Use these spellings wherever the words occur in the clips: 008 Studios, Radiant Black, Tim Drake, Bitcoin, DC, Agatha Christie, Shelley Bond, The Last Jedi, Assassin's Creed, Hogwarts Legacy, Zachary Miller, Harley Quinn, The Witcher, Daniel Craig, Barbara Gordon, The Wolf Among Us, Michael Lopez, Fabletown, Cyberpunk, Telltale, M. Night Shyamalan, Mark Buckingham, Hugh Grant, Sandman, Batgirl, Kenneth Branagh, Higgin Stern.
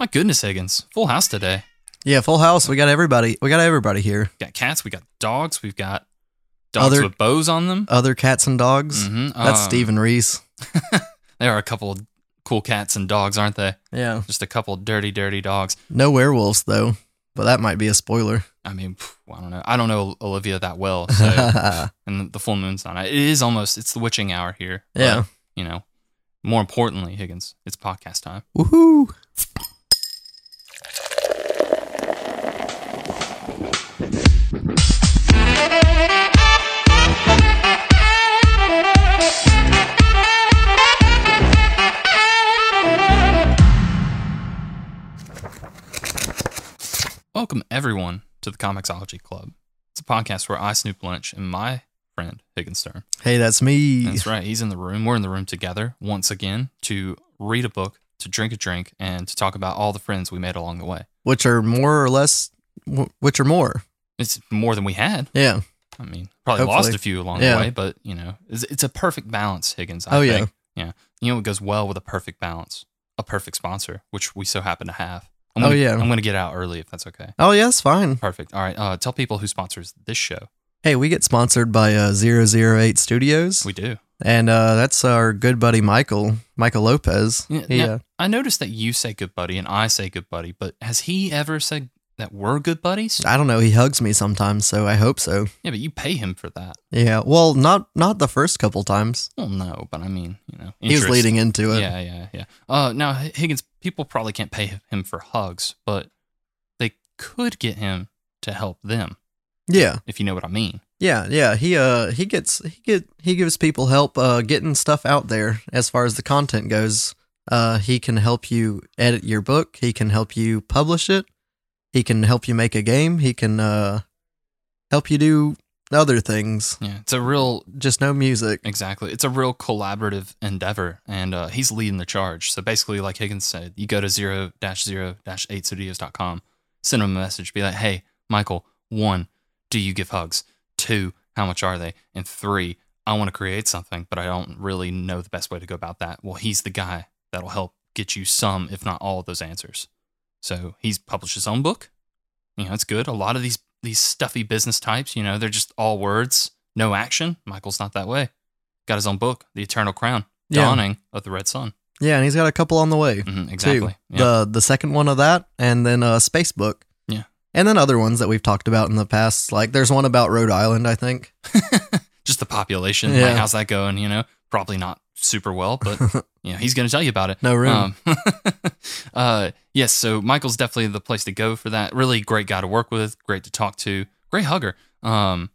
My goodness, Higgins. Full house today. Yeah, full house. We got everybody. We got everybody here. We got cats. We got dogs. We've got dogs with bows on them. Other cats and dogs. Mm-hmm. That's Stephen Reese. There are a couple of cool cats and dogs, aren't they? Yeah. Just a couple of dirty, dirty dogs. No werewolves, though. But that might be a spoiler. I mean, I don't know. I don't know Olivia that well. So, and the full moon's on. It is almost, it's the witching hour here. Yeah. But, you know, more importantly, Higgins, it's podcast time. Woohoo! Welcome, everyone, to the Comixology Club. It's a podcast where I, Snoop Lunch, and my friend, Higgin Stern. Hey, that's me. That's right. He's in the room. We're in the room together once again to read a book, to drink a drink, and to talk about all the friends we made along the way. Which are more or less, which are more. It's more than we had. Yeah. I mean, probably Hopefully. Lost a few along the way, but, you know, it's a perfect balance, Higgins, I think. Yeah. You know what goes well with a perfect balance? A perfect sponsor, which we so happen to have. I'm going to get out early if that's okay. Oh, yeah, it's fine. Perfect. All right. Tell people who sponsors this show. Hey, we get sponsored by 008 Studios. We do. And that's our good buddy, Michael Lopez. Yeah. Now, I noticed that you say good buddy and I say good buddy, but has he ever said that we're good buddies? I don't know. He hugs me sometimes, so I hope so. Yeah, but you pay him for that. Yeah. Well, not the first couple times. Well, no, but I mean, you know. He was leading into it. Yeah. Now, Higgins, people probably can't pay him for hugs, but they could get him to help them. Yeah. If you know what I mean. Yeah. He gives people help getting stuff out there as far as the content goes. He can help you edit your book. He can help you publish it. He can help you make a game. He can help you do other things. Yeah, it's a real... Just no music. Exactly. It's a real collaborative endeavor, and he's leading the charge. So basically, like Higgins said, you go to 0-0-8studios.com, send him a message, be like, hey, Michael, 1, do you give hugs? 2, how much are they? And 3, I want to create something, but I don't really know the best way to go about that. Well, he's the guy that'll help get you some, if not all, of those answers. So he's published his own book. You know, it's good. A lot of these stuffy business types, you know, they're just all words, no action. Michael's not that way. Got his own book, The Eternal Crown, Dawning of the Red Sun. Yeah, and he's got a couple on the way. Mm-hmm, exactly. Yeah. The second one of that, and then Space Book. Yeah. And then other ones that we've talked about in the past. Like there's one about Rhode Island, I think. Just the population. Yeah. Like, how's that going, you know? Probably not super well, but you know, he's going to tell you about it. No room. Yes, so Michael's definitely the place to go for that. Really great guy to work with, great to talk to, great hugger. I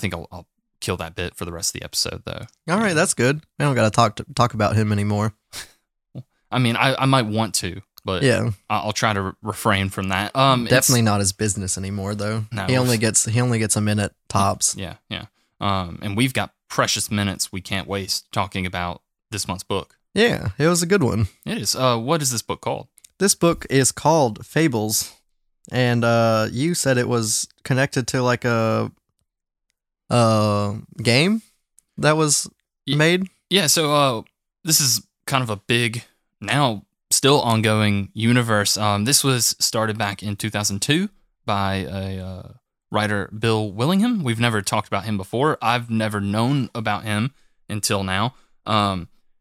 think I'll kill that bit for the rest of the episode, though. All right, that's good. I don't got to talk about him anymore. I mean, I might want to, but yeah, I'll try to refrain from that. Definitely not his business anymore, though. No, he only gets a minute tops. Yeah. And we've got precious minutes we can't waste talking about this month's book. Yeah, it was a good one. It is. What is this book called? This book is called Fables, and you said it was connected to like a game that was made? Yeah, so this is kind of a big, now still ongoing universe. This was started back in 2002 by a writer, Bill Willingham. We've never talked about him before. I've never known about him until now.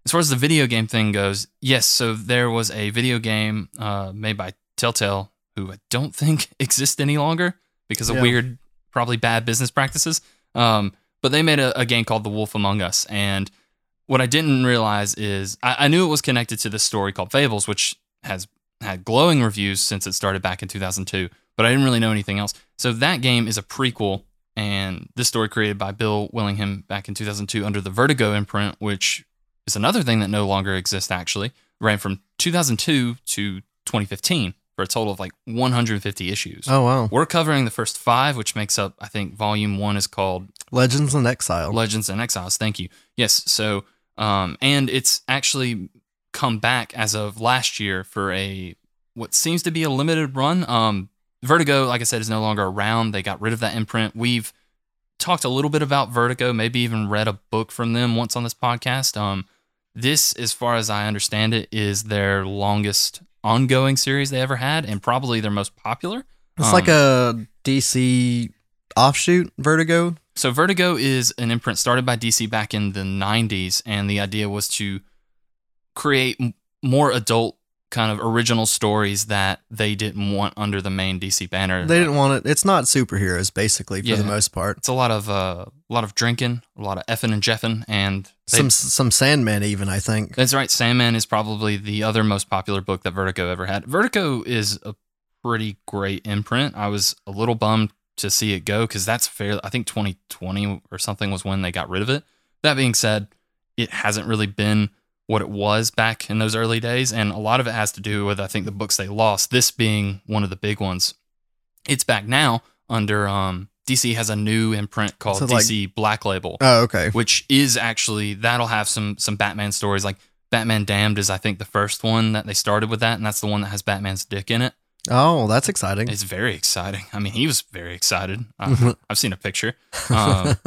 As far as the video game thing goes, yes, so there was a video game made by Telltale, who I don't think exists any longer because of weird, probably bad business practices. But they made a game called The Wolf Among Us. And what I didn't realize is I knew it was connected to this story called Fables, which has had glowing reviews since it started back in 2002, but I didn't really know anything else. So that game is a prequel, and this story created by Bill Willingham back in 2002 under the Vertigo imprint, which... It's another thing that no longer exists, actually. Ran from 2002 to 2015 for a total of like 150 issues. Oh, wow. We're covering the first 5, which makes up, I think, volume 1 is called... Legends and Exiles. Legends and Exiles, thank you. Yes, so... and it's actually come back as of last year for what seems to be a limited run. Vertigo, like I said, is no longer around. They got rid of that imprint. We've talked a little bit about Vertigo, maybe even read a book from them once on this podcast. This, as far as I understand it, is their longest ongoing series they ever had, and probably their most popular. It's like a DC offshoot, Vertigo. So Vertigo is an imprint started by DC back in the 90s, and the idea was to create more adult kind of original stories that they didn't want under the main DC banner. They didn't want it. It's not superheroes, basically, for the most part. It's a lot of drinking, a lot of effing and jeffing, and some Sandman even, I think. That's right. Sandman is probably the other most popular book that Vertigo ever had. Vertigo is a pretty great imprint. I was a little bummed to see it go, because that's fair. I think 2020 or something was when they got rid of it. That being said, it hasn't really been what it was back in those early days, and a lot of it has to do with, I think, the books they lost, this being one of the big ones. It's back now under DC has a new imprint called DC Black Label. Oh, okay. Which is actually, that'll have some Batman stories. Like Batman Damned is, I think, the first one that they started with that, and that's the one that has Batman's dick in it. Oh, that's exciting. It's very exciting. I mean, he was very excited. I've seen a picture. Not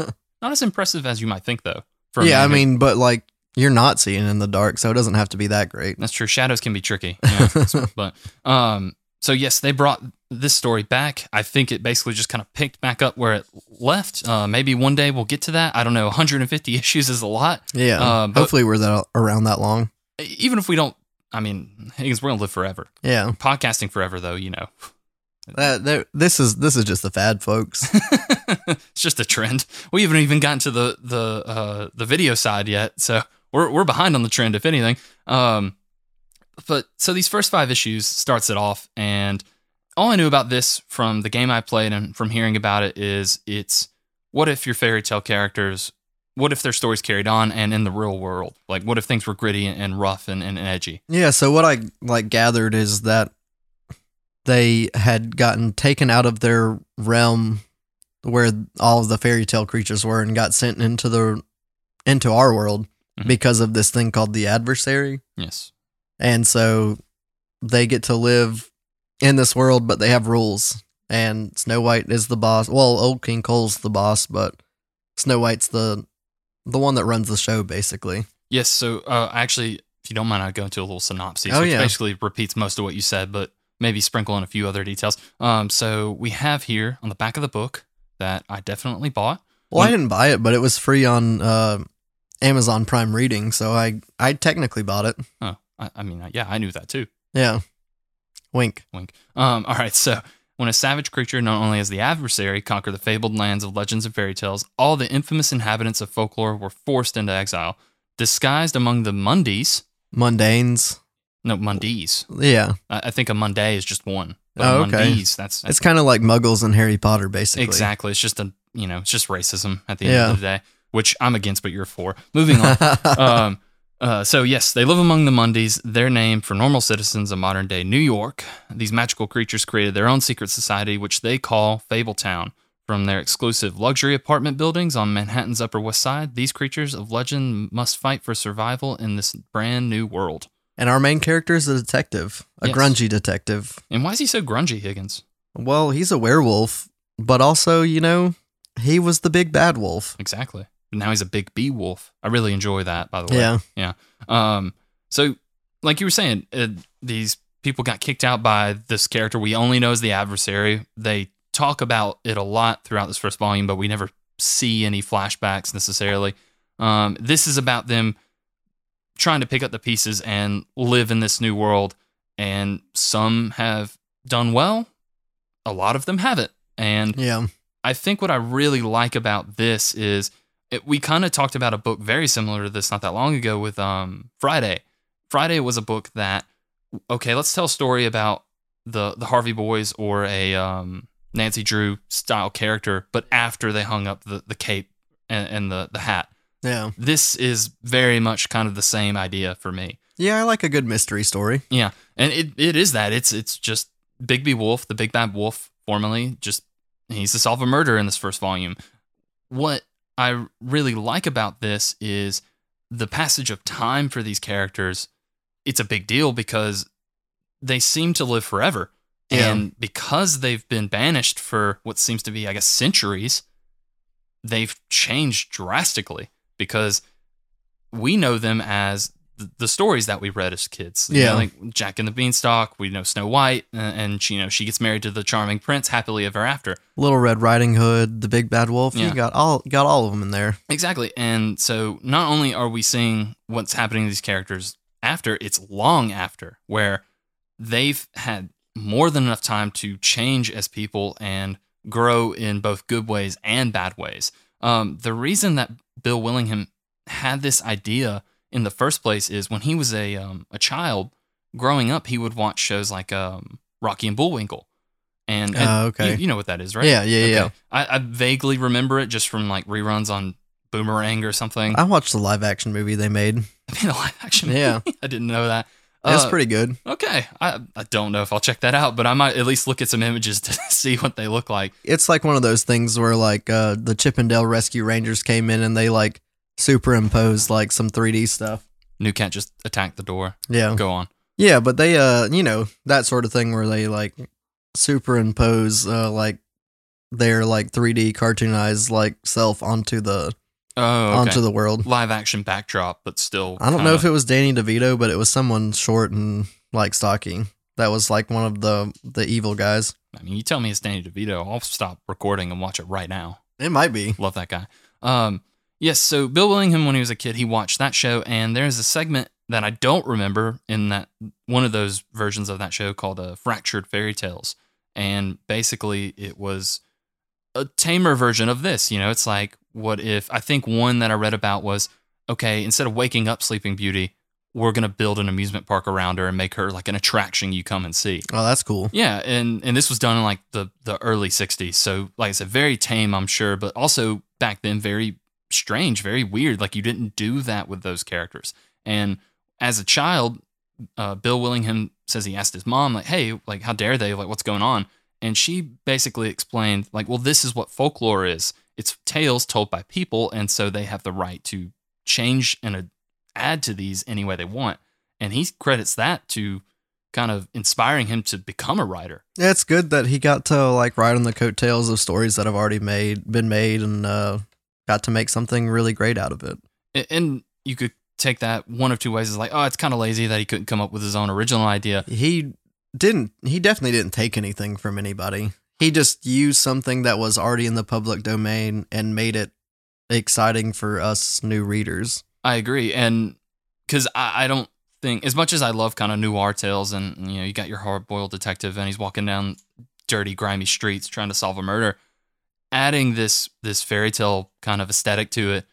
as impressive as you might think, though. I mean, but like, you're not seeing in the dark, so it doesn't have to be that great. That's true. Shadows can be tricky. Yeah, but so yes, they brought this story back. I think it basically just kind of picked back up where it left. Maybe one day we'll get to that. I don't know. 150 issues is a lot. Yeah. Hopefully we're around that long. Even if we don't, I mean, because we're gonna live forever. Yeah. Podcasting forever, though. You know. This is just the fad, folks. It's just a trend. We haven't even gotten to the video side yet, so. We're behind on the trend, if anything. But so these first 5 issues starts it off, and all I knew about this from the game I played and from hearing about it is it's what if your fairy tale characters, what if their stories carried on and in the real world? Like, what if things were gritty and rough and edgy? Yeah, so what I gathered is that they had gotten taken out of their realm where all of the fairy tale creatures were and got sent into our world. Mm-hmm. Because of this thing called the adversary. Yes. And so they get to live in this world, but they have rules. And Snow White is the boss. Well, Old King Cole's the boss, but Snow White's the one that runs the show, basically. Yes, so actually, if you don't mind, I'll go into a little synopsis, which basically repeats most of what you said, but maybe sprinkle in a few other details. So we have here on the back of the book that I definitely bought. Well, I didn't buy it, but it was free on... Amazon Prime Reading, so I technically bought it. Oh, I mean, yeah, I knew that too. Yeah. Wink. Wink. All right, so when a savage creature known only as the adversary conquered the fabled lands of legends and fairy tales, all the infamous inhabitants of folklore were forced into exile. Disguised among the Mundies. Mundanes. No, Mundies. Yeah. I think a Munday is just one. Oh, okay. Mundies, that's it's kind of like Muggles and Harry Potter, basically. Exactly. It's just it's just racism at the end of the day. Which I'm against, but you're for. Moving on. So yes, they live among the Mundies, their name for normal citizens of modern-day New York. These magical creatures created their own secret society, which they call Fabletown. From their exclusive luxury apartment buildings on Manhattan's Upper West Side, these creatures of legend must fight for survival in this brand new world. And our main character is a detective, grungy detective. And why is he so grungy, Higgins? Well, he's a werewolf, but also, he was the big bad wolf. Exactly. Now he's a big bee wolf. I really enjoy that, by the way. Yeah. So, like you were saying, these people got kicked out by this character we only know as the adversary. They talk about it a lot throughout this first volume, but we never see any flashbacks necessarily. This is about them trying to pick up the pieces and live in this new world. And some have done well. A lot of them haven't. And I think what I really like about this is... we kind of talked about a book very similar to this not that long ago with Friday. Friday was a book that, okay, let's tell a story about the Harvey Boys or a Nancy Drew style character, but after they hung up the cape and the hat. Yeah. This is very much kind of the same idea for me. Yeah, I like a good mystery story. Yeah, and it is that. It's just Big B Wolf, the Big Bad Wolf, formerly, just he's to solve a murder in this first volume. What I really like about this is the passage of time for these characters. It's a big deal because they seem to live forever. Yeah. And because they've been banished for what seems to be, I guess, centuries, they've changed drastically because we know them as the stories that we read as kids. Yeah. You know, like Jack and the Beanstalk, we know Snow White, and she, you know, she gets married to the charming prince, happily ever after. Little Red Riding Hood, the Big Bad Wolf, yeah. You got all of them in there. Exactly. And so not only are we seeing what's happening to these characters after, it's long after, where they've had more than enough time to change as people and grow in both good ways and bad ways. The reason that Bill Willingham had this idea in the first place is when he was a child growing up, he would watch shows like Rocky and Bullwinkle. And okay. You know what that is, right? Yeah, okay. Yeah. I vaguely remember it just from like reruns on Boomerang or something. I watched the live-action movie they made. I mean, the live-action movie? Yeah. I didn't know that. That's pretty good. Okay. I don't know if I'll check that out, but I might at least look at some images to see what they look like. It's like one of those things where like the Chippendale Rescue Rangers came in and they like superimpose like some 3D stuff. New Cat just attacked the door. Yeah. Go on. Yeah, but they, you know, that sort of thing where they like superimpose like their like 3D cartoonized like self onto the onto the world. Live action backdrop, but still. I don't know if it was Danny DeVito, but it was someone short and like stocky. That was like one of the evil guys. I mean, you tell me it's Danny DeVito, I'll stop recording and watch it right now. It might be. Love that guy. Yes, so Bill Willingham, when he was a kid, he watched that show, and there's a segment that I don't remember in that one of those versions of that show called Fractured Fairy Tales, and basically it was a tamer version of this. You know, it's like, what if, I think one that I read about was, okay, instead of waking up Sleeping Beauty, we're going to build an amusement park around her and make her like an attraction you come and see. Oh, that's cool. Yeah, and this was done in like the early 60s, so like I said, very tame, I'm sure, but also back then very strange, very weird. Like, you didn't do that with those characters. And as a child, Bill Willingham says he asked his mom, like, hey, like, how dare they? Like, what's going on? And she basically explained, like, well, this is what folklore is. It's tales told by people, and so they have the right to change and add to these any way they want. And he credits that to kind of inspiring him to become a writer. Yeah, it's good that he got to, like, ride on the coattails of stories that have already been made and, got to make something really great out of it. And you could take that one of two ways. It's like, oh, it's kind of lazy that he couldn't come up with his own original idea. He definitely didn't take anything from anybody. He just used something that was already in the public domain and made it exciting for us new readers. I agree. And because I don't think, as much as I love kind of noir tales and, you know, you got your hard-boiled detective and he's walking down dirty, grimy streets trying to solve a murder, adding this fairy tale kind of aesthetic to it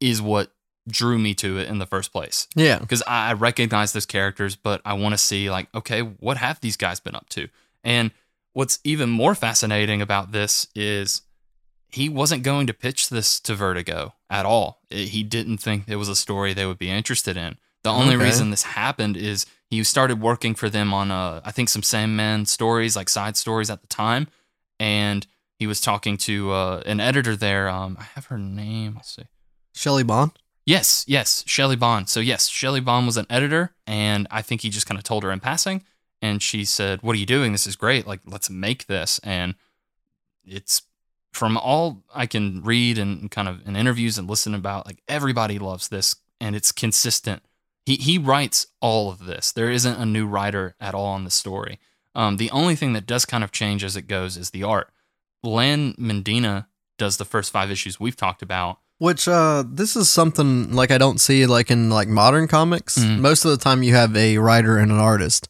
is what drew me to it in the first place. Yeah. Because I recognize those characters, but I want to see, like, okay, what have these guys been up to? And what's even more fascinating about this is he wasn't going to pitch this to Vertigo at all. He didn't think it was a story they would be interested in. The only reason this happened is he started working for them on, I think, some Sandman stories, like side stories at the time, and he was talking to an editor there. I have her name. Let's see. Shelley Bond? Yes, Shelley Bond. So yes, Shelley Bond was an editor, and I think he just kind of told her in passing, and she said, what are you doing? This is great. Like, let's make this. And it's, from all I can read and kind of in interviews and listen about, like, everybody loves this, and it's consistent. He writes all of this. There isn't a new writer at all on the story. The only thing that does kind of change as it goes is the art. Lan Medina does the first 5 issues we've talked about. Which, this is something, like, I don't see, like, in, like, modern comics. Mm-hmm. Most of the time you have a writer and an artist.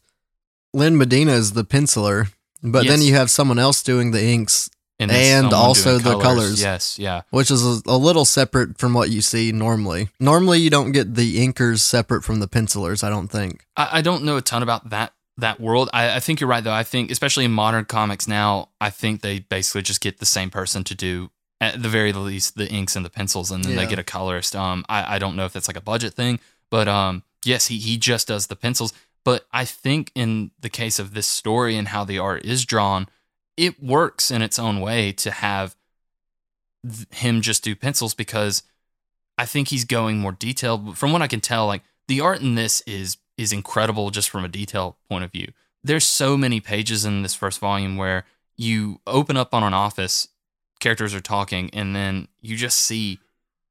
Lan Medina is the penciler, but yes. Then you have someone else doing the inks and also the colors. Yes, yeah. Which is a little separate from what you see normally. Normally you don't get the inkers separate from the pencilers, I don't think. I don't know a ton about that world. I think you're right, though. I think, especially in modern comics now, I think they basically just get the same person to do, at the very least, the inks and the pencils, and then they get a colorist. I don't know if that's like a budget thing, but yes, he just does the pencils. But I think in the case of this story and how the art is drawn, it works in its own way to have him just do pencils, because I think he's going more detailed. From what I can tell, like, the art in this is incredible just from a detail point of view. There's so many pages in this first volume where you open up on an office, characters are talking, and then you just see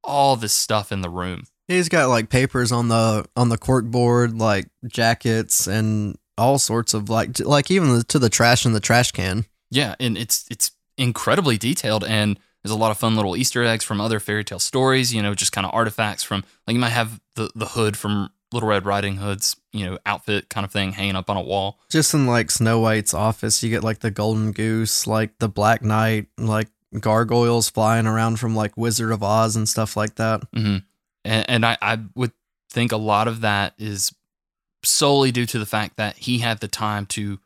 all this stuff in the room. He's got like papers on the cork board, like jackets and all sorts of like even to the trash in the trash can. Yeah, and it's incredibly detailed, and there's a lot of fun little Easter eggs from other fairy tale stories. You know, just kind of artifacts from, like, you might have the hood from Little Red Riding Hood's, you know, outfit kind of thing hanging up on a wall. Just in like Snow White's office, you get like the golden goose, like the Black Knight, like gargoyles flying around from like Wizard of Oz and stuff like that. Mm-hmm. And I would think a lot of that is solely due to the fact that he had the time to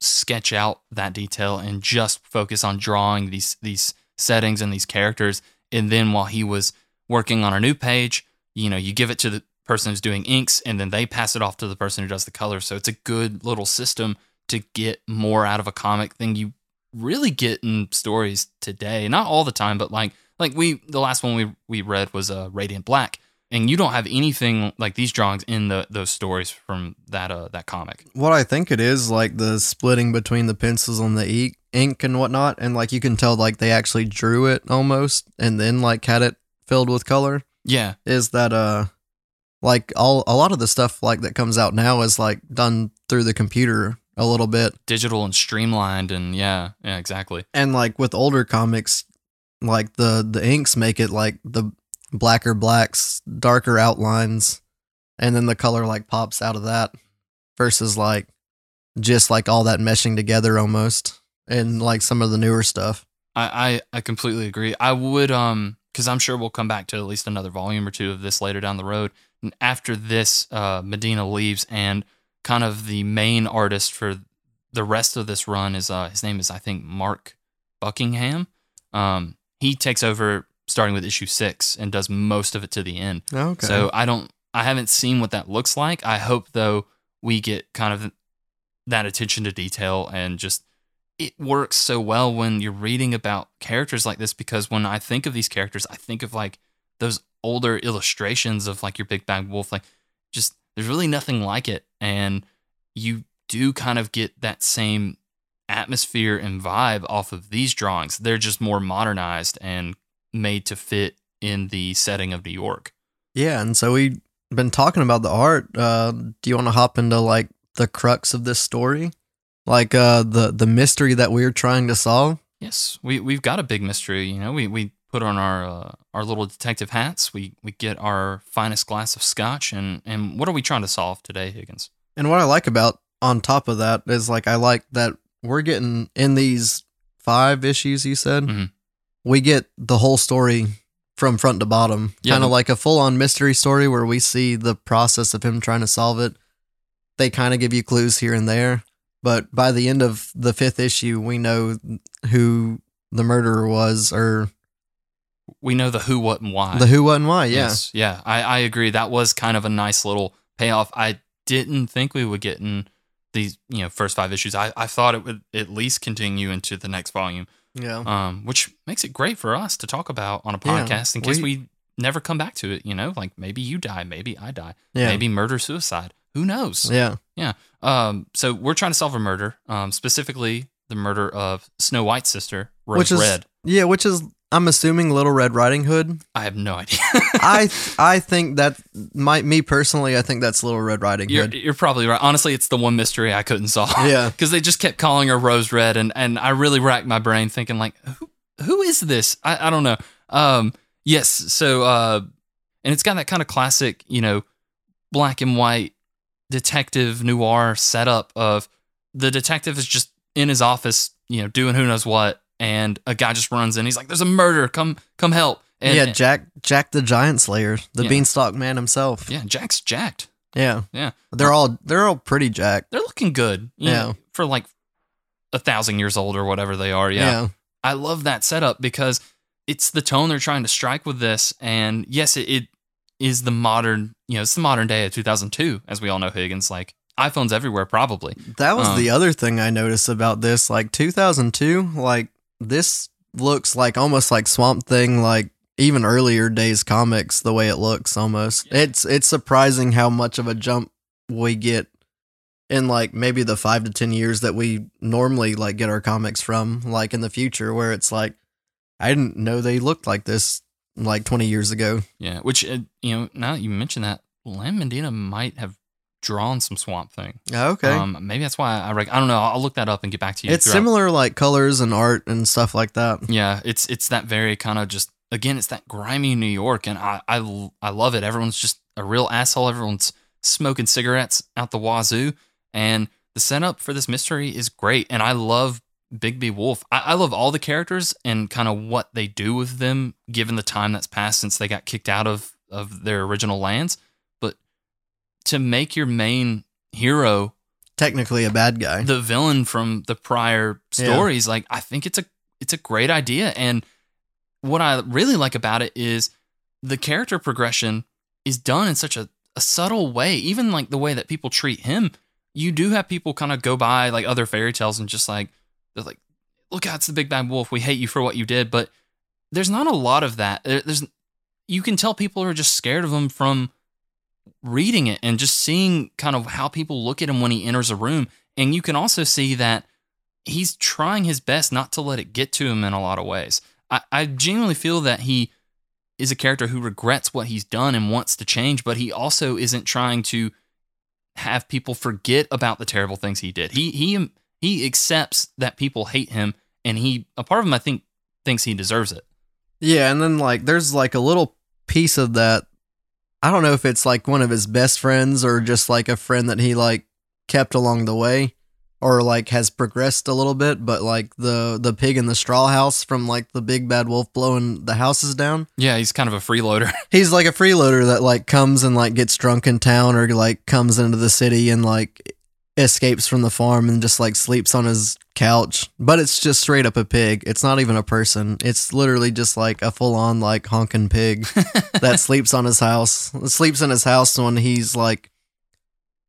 sketch out that detail and just focus on drawing these settings and these characters. And then while he was working on a new page, you know, you give it to the person who's doing inks, and then they pass it off to the person who does the color. So it's a good little system to get more out of a comic than you really get in stories today. Not all the time, but like the last one we read was Radiant Black, and you don't have anything like these drawings in those stories from that comic. What I think it is, like the splitting between the pencils on the ink and whatnot, and like you can tell like they actually drew it almost, and then like had it filled with color. Yeah, is that like a lot of the stuff like that comes out now is like done through the computer. A little bit digital and streamlined, and yeah, exactly. And like with older comics, like the inks make it like the blacker blacks, darker outlines, and then the color like pops out of that, versus like just like all that meshing together almost. And like some of the newer stuff, I completely agree. I would because I'm sure we'll come back to at least another volume or two of this later down the road. And after this, Medina leaves, and kind of the main artist for the rest of this run is his name is, I think, Mark Buckingham. He takes over starting with issue 6 and does most of it to the end. Okay. So I haven't seen what that looks like. I hope though we get kind of that attention to detail, and just it works so well when you're reading about characters like this, because when I think of these characters, I think of like those older illustrations of like your Big Bad Wolf, like just there's really nothing like it. And you do kind of get that same atmosphere and vibe off of these drawings. They're just more modernized and made to fit in the setting of New York. Yeah, and so we've been talking about the art. Do you want to hop into like the crux of this story? Like the mystery that we're trying to solve? Yes, we've got a big mystery. You know, we put on our little detective hats. We get our finest glass of scotch, and what are we trying to solve today, Higgins? And what I like about on top of that is like I like that we're getting in these 5 issues. You said we get the whole story from front to bottom, kind of like a full on mystery story where we see the process of him trying to solve it. They kind of give you clues here and there, but by the end of the 5th issue, we know who the murderer was, or we know the who, what, and why. The who, what, and why, yeah. Yes, yeah, I agree. That was kind of a nice little payoff. I didn't think we would get in these, you know, first 5 issues. I thought it would at least continue into the next volume. Yeah. Which makes it great for us to talk about on a podcast in case we never come back to it, you know? Like, maybe you die, maybe I die, maybe murder-suicide. Who knows? Yeah. Yeah. So we're trying to solve a murder, specifically the murder of Snow White's sister, Rose Red. Yeah, which is... I'm assuming Little Red Riding Hood. I have no idea. I think that me personally, I think that's Little Red Riding Hood. You're probably right. Honestly, it's the one mystery I couldn't solve. Yeah, because they just kept calling her Rose Red, and I really racked my brain thinking like, who is this? I don't know. Yes. So and it's got that kind of classic, you know, black and white detective noir setup of the detective is just in his office, you know, doing who knows what. And a guy just runs in. He's like, "There's a murder! Come help!" And, yeah, Jack the Giant Slayer, the Beanstalk Man himself. Yeah, Jack's jacked. Yeah, yeah. They're all pretty jacked. They're looking good. You know, for like 1,000 years old or whatever they are. Yeah, I love that setup because it's the tone they're trying to strike with this. And yes, it is the modern. You know, it's the modern day of 2002, as we all know, Higgins. Like. iPhones everywhere, probably. That was the other thing I noticed about this. Like 2002, like. This looks like almost like Swamp Thing, like even earlier days comics, the way it looks almost. Yeah. It's surprising how much of a jump we get in like maybe the 5 to 10 years that we normally like get our comics from, like in the future, where it's like, I didn't know they looked like this like 20 years ago. Yeah, which, you know, now that you mention that, Lan Medina might have drawn some Swamp Thing. Okay. Maybe that's why I don't know. I'll look that up and get back to you. It's similar, like colors and art and stuff like that. Yeah, it's that very kind of just, again, it's that grimy New York, and I love it. Everyone's just a real asshole. Everyone's smoking cigarettes out the wazoo, and the setup for this mystery is great, and I love Big B. Wolf. I love all the characters and kind of what they do with them, given the time that's passed since they got kicked out of their original lands. But to make your main hero technically a bad guy, the villain from the prior stories, yeah, like I think it's a great idea. And what I really like about it is the character progression is done in such a subtle way. Even like the way that people treat him, you do have people kind of go by like other fairy tales and just like, they're like, look out, it's the big bad wolf. We hate you for what you did. But there's not a lot of that. You can tell people are just scared of him from reading it and just seeing kind of how people look at him when he enters a room. And you can also see that he's trying his best not to let it get to him in a lot of ways. I genuinely feel that he is a character who regrets what he's done and wants to change, but he also isn't trying to have people forget about the terrible things he did. He accepts that people hate him, and a part of him, I think, thinks he deserves it. Yeah, and then, like, there's, like, a little piece of that. I don't know if it's, like, one of his best friends or just, like, a friend that he, like, kept along the way or, like, has progressed a little bit, but, like, the pig in the straw house from, like, the big bad wolf blowing the houses down. Yeah, he's kind of a freeloader. He's, like, a freeloader that, like, comes and, like, gets drunk in town or, like, comes into the city and, like, escapes from the farm and just like sleeps on his couch, but it's just straight up a pig. It's not even a person. It's literally just like a full on like honking pig that sleeps in his house when he's like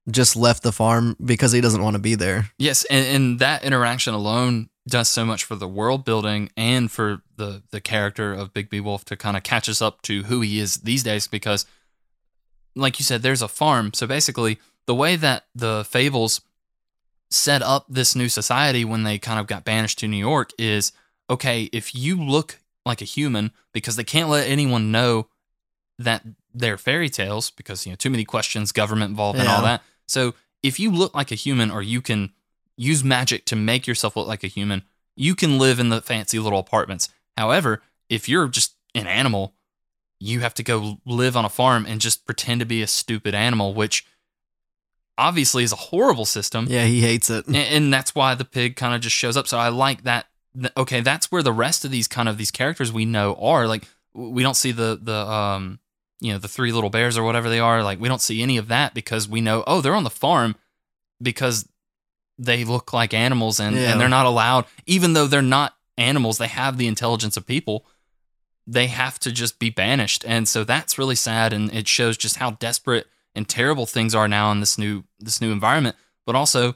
just left the farm because he doesn't want to be there. Yes. And that interaction alone does so much for the world building and for the character of Big B Wolf to kind of catch us up to who he is these days, because like you said, there's a farm. So basically, the way that the Fables set up this new society when they kind of got banished to New York is, okay, if you look like a human, because they can't let anyone know that they're fairy tales because, you know, too many questions, government involved and all that. So if you look like a human or you can use magic to make yourself look like a human, you can live in the fancy little apartments. However, if you're just an animal, you have to go live on a farm and just pretend to be a stupid animal, which obviously is a horrible system. Yeah, he hates it. And that's why the pig kind of just shows up. So I like that. Okay, that's where the rest of these kind of these characters we know are. Like, we don't see the you know, the three little bears or whatever they are. Like, we don't see any of that because we know, oh, they're on the farm because they look like animals and they're not allowed. Even though they're not animals, they have the intelligence of people. They have to just be banished. And so that's really sad. And it shows just how desperate and terrible things are now in this new environment. But also,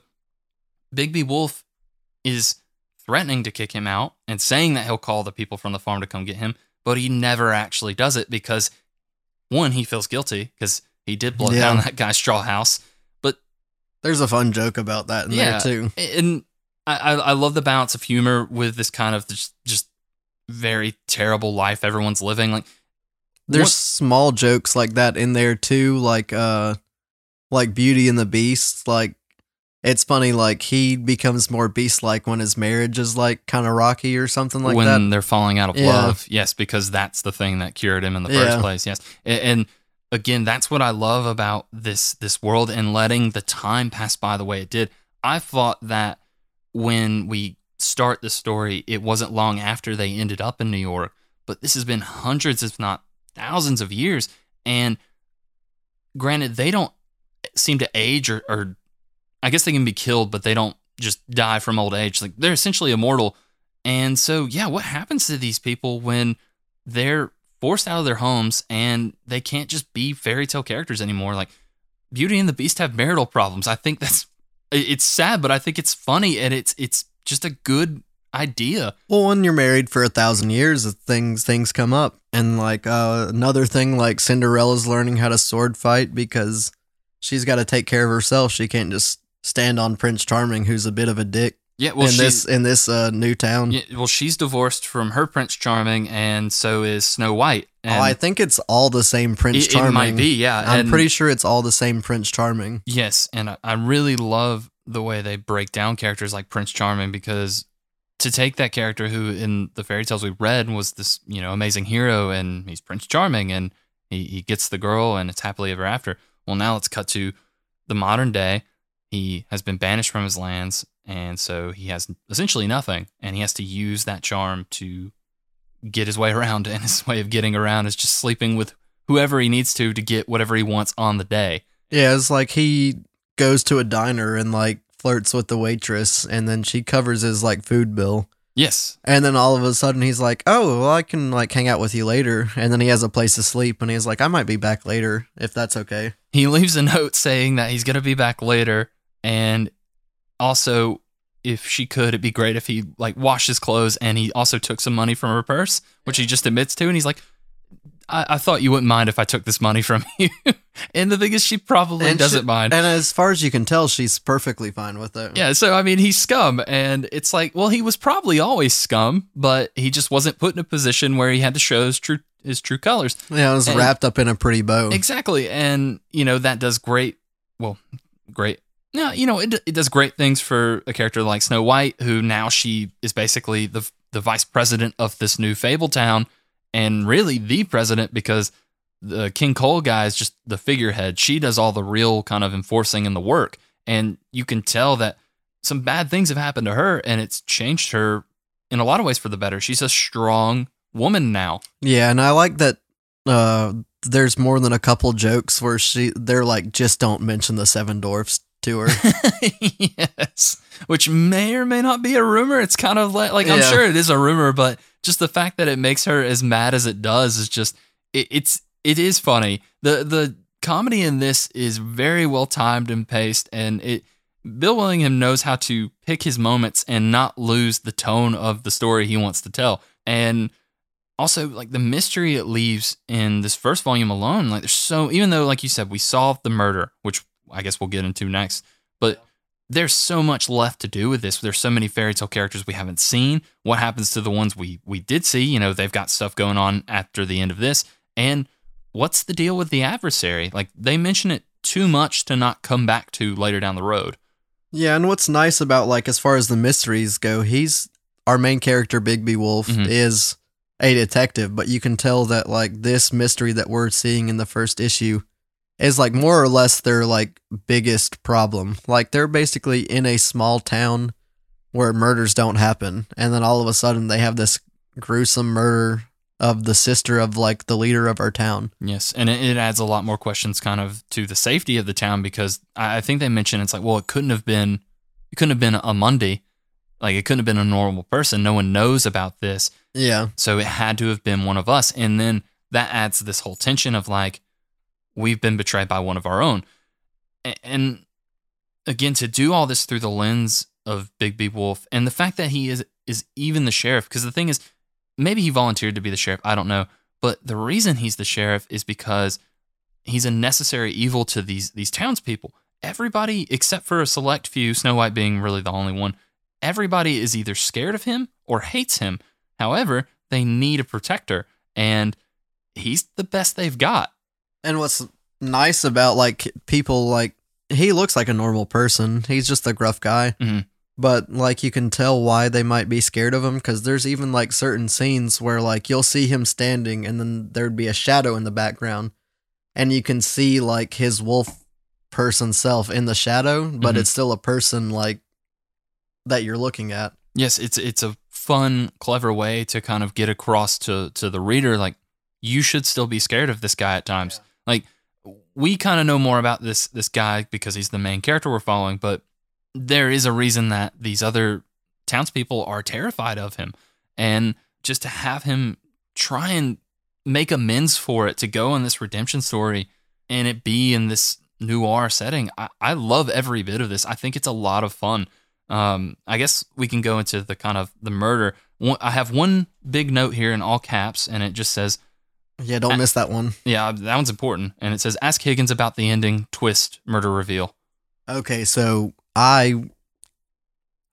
Big B Wolf is threatening to kick him out and saying that he'll call the people from the farm to come get him, but he never actually does it because, one, he feels guilty because he did blow down that guy's straw house. But there's a fun joke about that in there too. And I love the balance of humor with this kind of just very terrible life everyone's living. Like, there's small jokes like that in there too, like Beauty and the Beast. Like, it's funny, like he becomes more beast-like when his marriage is like kind of rocky or something like that. When they're falling out of love, yes, because that's the thing that cured him in the first place. Yes, and again, that's what I love about this world and letting the time pass by the way it did. I thought that when we start the story, it wasn't long after they ended up in New York, but this has been hundreds, if not thousands of years, and granted, they don't seem to age, or I guess they can be killed, but they don't just die from old age. Like, they're essentially immortal. And so, yeah, what happens to these people when they're forced out of their homes and they can't just be fairy tale characters anymore? Like, Beauty and the Beast have marital problems. I think it's sad, but I think it's funny, and it's just a good idea. Well, when you're married for 1,000 years, things come up. And like another thing, like Cinderella's learning how to sword fight because she's got to take care of herself. She can't just stand on Prince Charming, who's a bit of a dick. Yeah, well, in this new town. Yeah, well, she's divorced from her Prince Charming, and so is Snow White. And I think it's all the same Prince Charming. It might be, yeah. I'm pretty sure it's all the same Prince Charming. Yes, and I really love the way they break down characters like Prince Charming, because to take that character who in the fairy tales we read was this, you know, amazing hero, and he's Prince Charming, and he gets the girl, and it's happily ever after. Well, now let's cut to the modern day. He has been banished from his lands, and so he has essentially nothing, and he has to use that charm to get his way around, and his way of getting around is just sleeping with whoever he needs to get whatever he wants on the day. Yeah, it's like he goes to a diner and like flirts with the waitress, and then she covers his like food bill. Yes. And then all of a sudden he's like, oh, well, I can like hang out with you later. And then he has a place to sleep, and he's like, I might be back later if that's okay. He leaves a note saying that he's going to be back later. And also, if she could, it'd be great if he like washed his clothes, and he also took some money from her purse, which he just admits to. And he's like, I thought you wouldn't mind if I took this money from you. And the thing is, she probably doesn't mind. And as far as you can tell, she's perfectly fine with it. Yeah, so, I mean, he's scum. And it's like, well, he was probably always scum, but he just wasn't put in a position where he had to show his true colors. Yeah, it was wrapped up in a pretty bow. Exactly. And, you know, that does great. No, you know, it does great things for a character like Snow White, who now she is basically the vice president of this new Fable town. And really the president, because the King Cole guy is just the figurehead. She does all the real kind of enforcing and the work. And you can tell that some bad things have happened to her, and it's changed her in a lot of ways for the better. She's a strong woman now. Yeah, and I like that there's more than a couple jokes where they're like, just don't mention the seven dwarfs to her. Yes, which may or may not be a rumor. It's kind of like I'm sure it is a rumor, but just the fact that it makes her as mad as it does is just it is funny. The comedy in this is very well timed and paced, and Bill Willingham knows how to pick his moments and not lose the tone of the story he wants to tell. And also, like, the mystery it leaves in this first volume alone, like, there's so, even though, like you said, we solved the murder, which I guess we'll get into next, but there's so much left to do with this. There's so many fairy tale characters we haven't seen. What happens to the ones we did see? You know, they've got stuff going on after the end of this. And what's the deal with the adversary? Like, they mention it too much to not come back to later down the road. Yeah, and what's nice about, like, as far as the mysteries go, our main character, Bigby Wolf, is a detective, but you can tell that, like, this mystery that we're seeing in the first issue is like more or less their like biggest problem. Like, they're basically in a small town where murders don't happen, and then all of a sudden they have this gruesome murder of the sister of like the leader of our town. Yes, and it adds a lot more questions kind of to the safety of the town, because I think they mentioned it's like, well, it couldn't have been a Monday, like it couldn't have been a normal person. No one knows about this. Yeah. So it had to have been one of us, and then that adds this whole tension of like, we've been betrayed by one of our own. And again, to do all this through the lens of Bigby Wolf, and the fact that he is even the sheriff, because the thing is, maybe he volunteered to be the sheriff, I don't know, but the reason he's the sheriff is because he's a necessary evil to these townspeople. Everybody, except for a select few, Snow White being really the only one, everybody is either scared of him or hates him. However, they need a protector, and he's the best they've got. And what's nice about, like, people, like, he looks like a normal person. He's just a gruff guy. Mm-hmm. But, like, you can tell why they might be scared of him, because there's even, like, certain scenes where, like, you'll see him standing, and then there'd be a shadow in the background. And you can see, like, his wolf person self in the shadow, but it's still a person, like, that you're looking at. Yes, it's a fun, clever way to kind of get across to the reader, like, you should still be scared of this guy at times. Yeah. Like, we kind of know more about this guy because he's the main character we're following, but there is a reason that these other townspeople are terrified of him. And just to have him try and make amends for it, to go on this redemption story and it be in this noir setting, I love every bit of this. I think it's a lot of fun. I guess we can go into the kind of the murder. I have one big note here in all caps, and it just says, yeah, don't miss that one. Yeah, that one's important. And it says, ask Higgins about the ending, twist, murder reveal. Okay, so I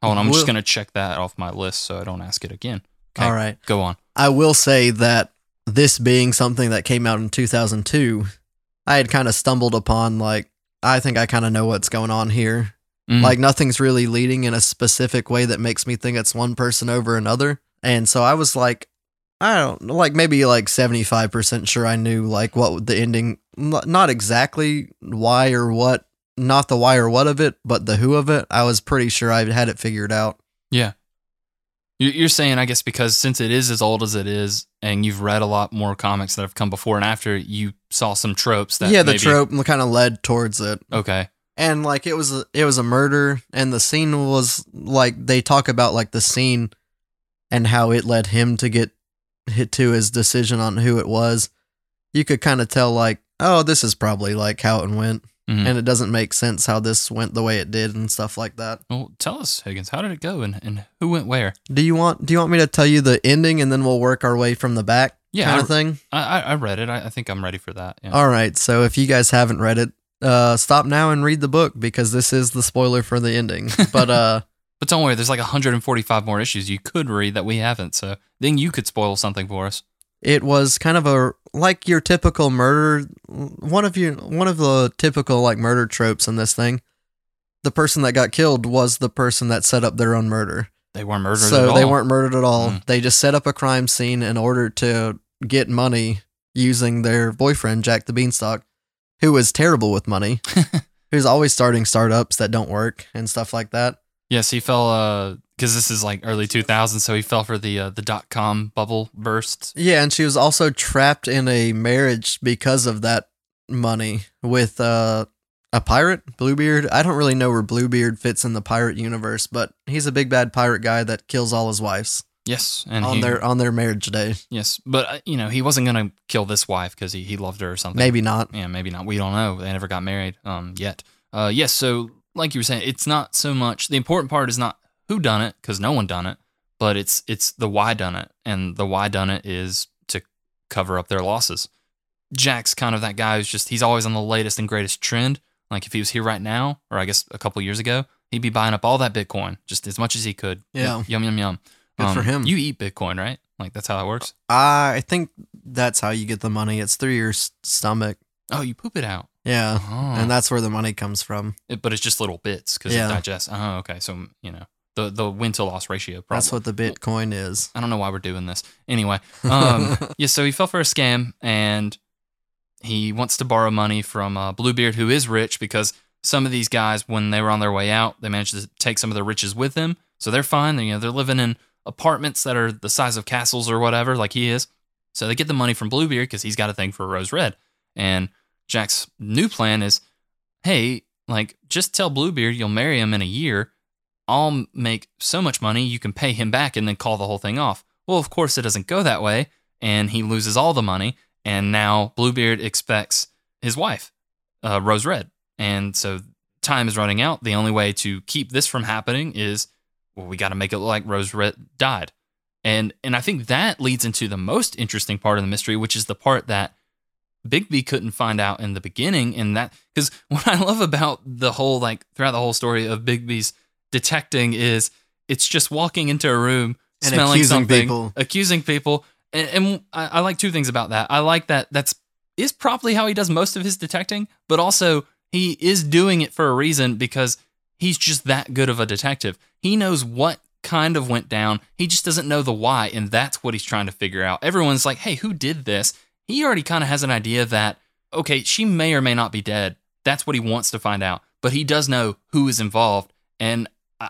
Oh, and I'm just going to check that off my list so I don't ask it again. Okay, all right. Go on. I will say that this being something that came out in 2002, I had kind of stumbled upon, like, I think I kind of know what's going on here. Mm. Like, nothing's really leading in a specific way that makes me think it's one person over another. And so I was like, I don't know, like maybe like 75% sure I knew like what the ending, not exactly why or what, not the why or what of it, but the who of it. I was pretty sure I had it figured out. Yeah. You're saying, I guess, because since it is as old as it is, and you've read a lot more comics that have come before and after, you saw some tropes that the trope kind of led towards it. Okay. And like it was a murder, and the scene was like, they talk about like the scene and how it led him to get hit to his decision on who it was. You could kind of tell like, oh, this is probably like how it went. Mm-hmm. And it doesn't make sense how this went the way it did and stuff like that. Well, tell us, Higgins, how did it go and who went where? Do you want me to tell you the ending and then we'll work our way from the back kind of thing? I read it. I think I'm ready for that. Yeah. All right. So if you guys haven't read it, stop now and read the book because this is the spoiler for the ending. But but don't worry, there's like 145 more issues you could read that we haven't. So then you could spoil something for us. It was kind of a like your typical murder, one of the typical like murder tropes in this thing. The person that got killed was the person that set up their own murder. They weren't murdered at all. So they weren't murdered at all. Mm. They just set up a crime scene in order to get money using their boyfriend, Jack the Beanstalk, who is terrible with money, who's always starting startups that don't work and stuff like that. Yes, he fell, because this is like early 2000s, so he fell for the dot-com bubble burst. Yeah, and she was also trapped in a marriage because of that money with a pirate, Bluebeard. I don't really know where Bluebeard fits in the pirate universe, but he's a big bad pirate guy that kills all his wives. Yes, and on their marriage day. Yes, but you know he wasn't gonna kill this wife because he loved her or something. Maybe not. Yeah, maybe not. We don't know. They never got married yet. Yes, so. Like you were saying, it's not so much, the important part is not who done it, because no one done it, but it's the why done it, and the why done it is to cover up their losses. Jack's kind of that guy who's just, he's always on the latest and greatest trend. Like if he was here right now, or I guess a couple years ago, he'd be buying up all that Bitcoin, just as much as he could. Yeah. Yum, yum, yum. Good for him. You eat Bitcoin, right? Like that's how it works? I think that's how you get the money. It's through your stomach. Oh, you poop it out. Yeah, oh. And that's where the money comes from. But it's just little bits because it digests. Oh, okay. So, you know, the win-to-loss ratio problem. That's what the Bitcoin is. I don't know why we're doing this. Anyway, yeah, so he fell for a scam, and he wants to borrow money from Bluebeard, who is rich, because some of these guys, when they were on their way out, they managed to take some of their riches with them, so they're fine. They're, you know, they're living in apartments that are the size of castles or whatever, like he is. So they get the money from Bluebeard because he's got a thing for Rose Red, and Jack's new plan is, hey, like, just tell Bluebeard you'll marry him in a year. I'll make so much money, you can pay him back and then call the whole thing off. Well, of course, it doesn't go that way, and he loses all the money, and now Bluebeard expects his wife, Rose Red. And so time is running out. The only way to keep this from happening is, well, we got to make it look like Rose Red died. And I think that leads into the most interesting part of the mystery, which is the part that Bigby couldn't find out in the beginning, and that, because what I love about the whole, like, throughout the whole story of Bigby's detecting is it's just walking into a room and smelling accusing people. And I like two things about that. I like that that's probably how he does most of his detecting, but also he is doing it for a reason because he's just that good of a detective. He knows what kind of went down. He just doesn't know the why, and that's what he's trying to figure out. Everyone's like, hey, who did this? He already kind of has an idea that, okay, she may or may not be dead. That's what he wants to find out. But he does know who is involved. And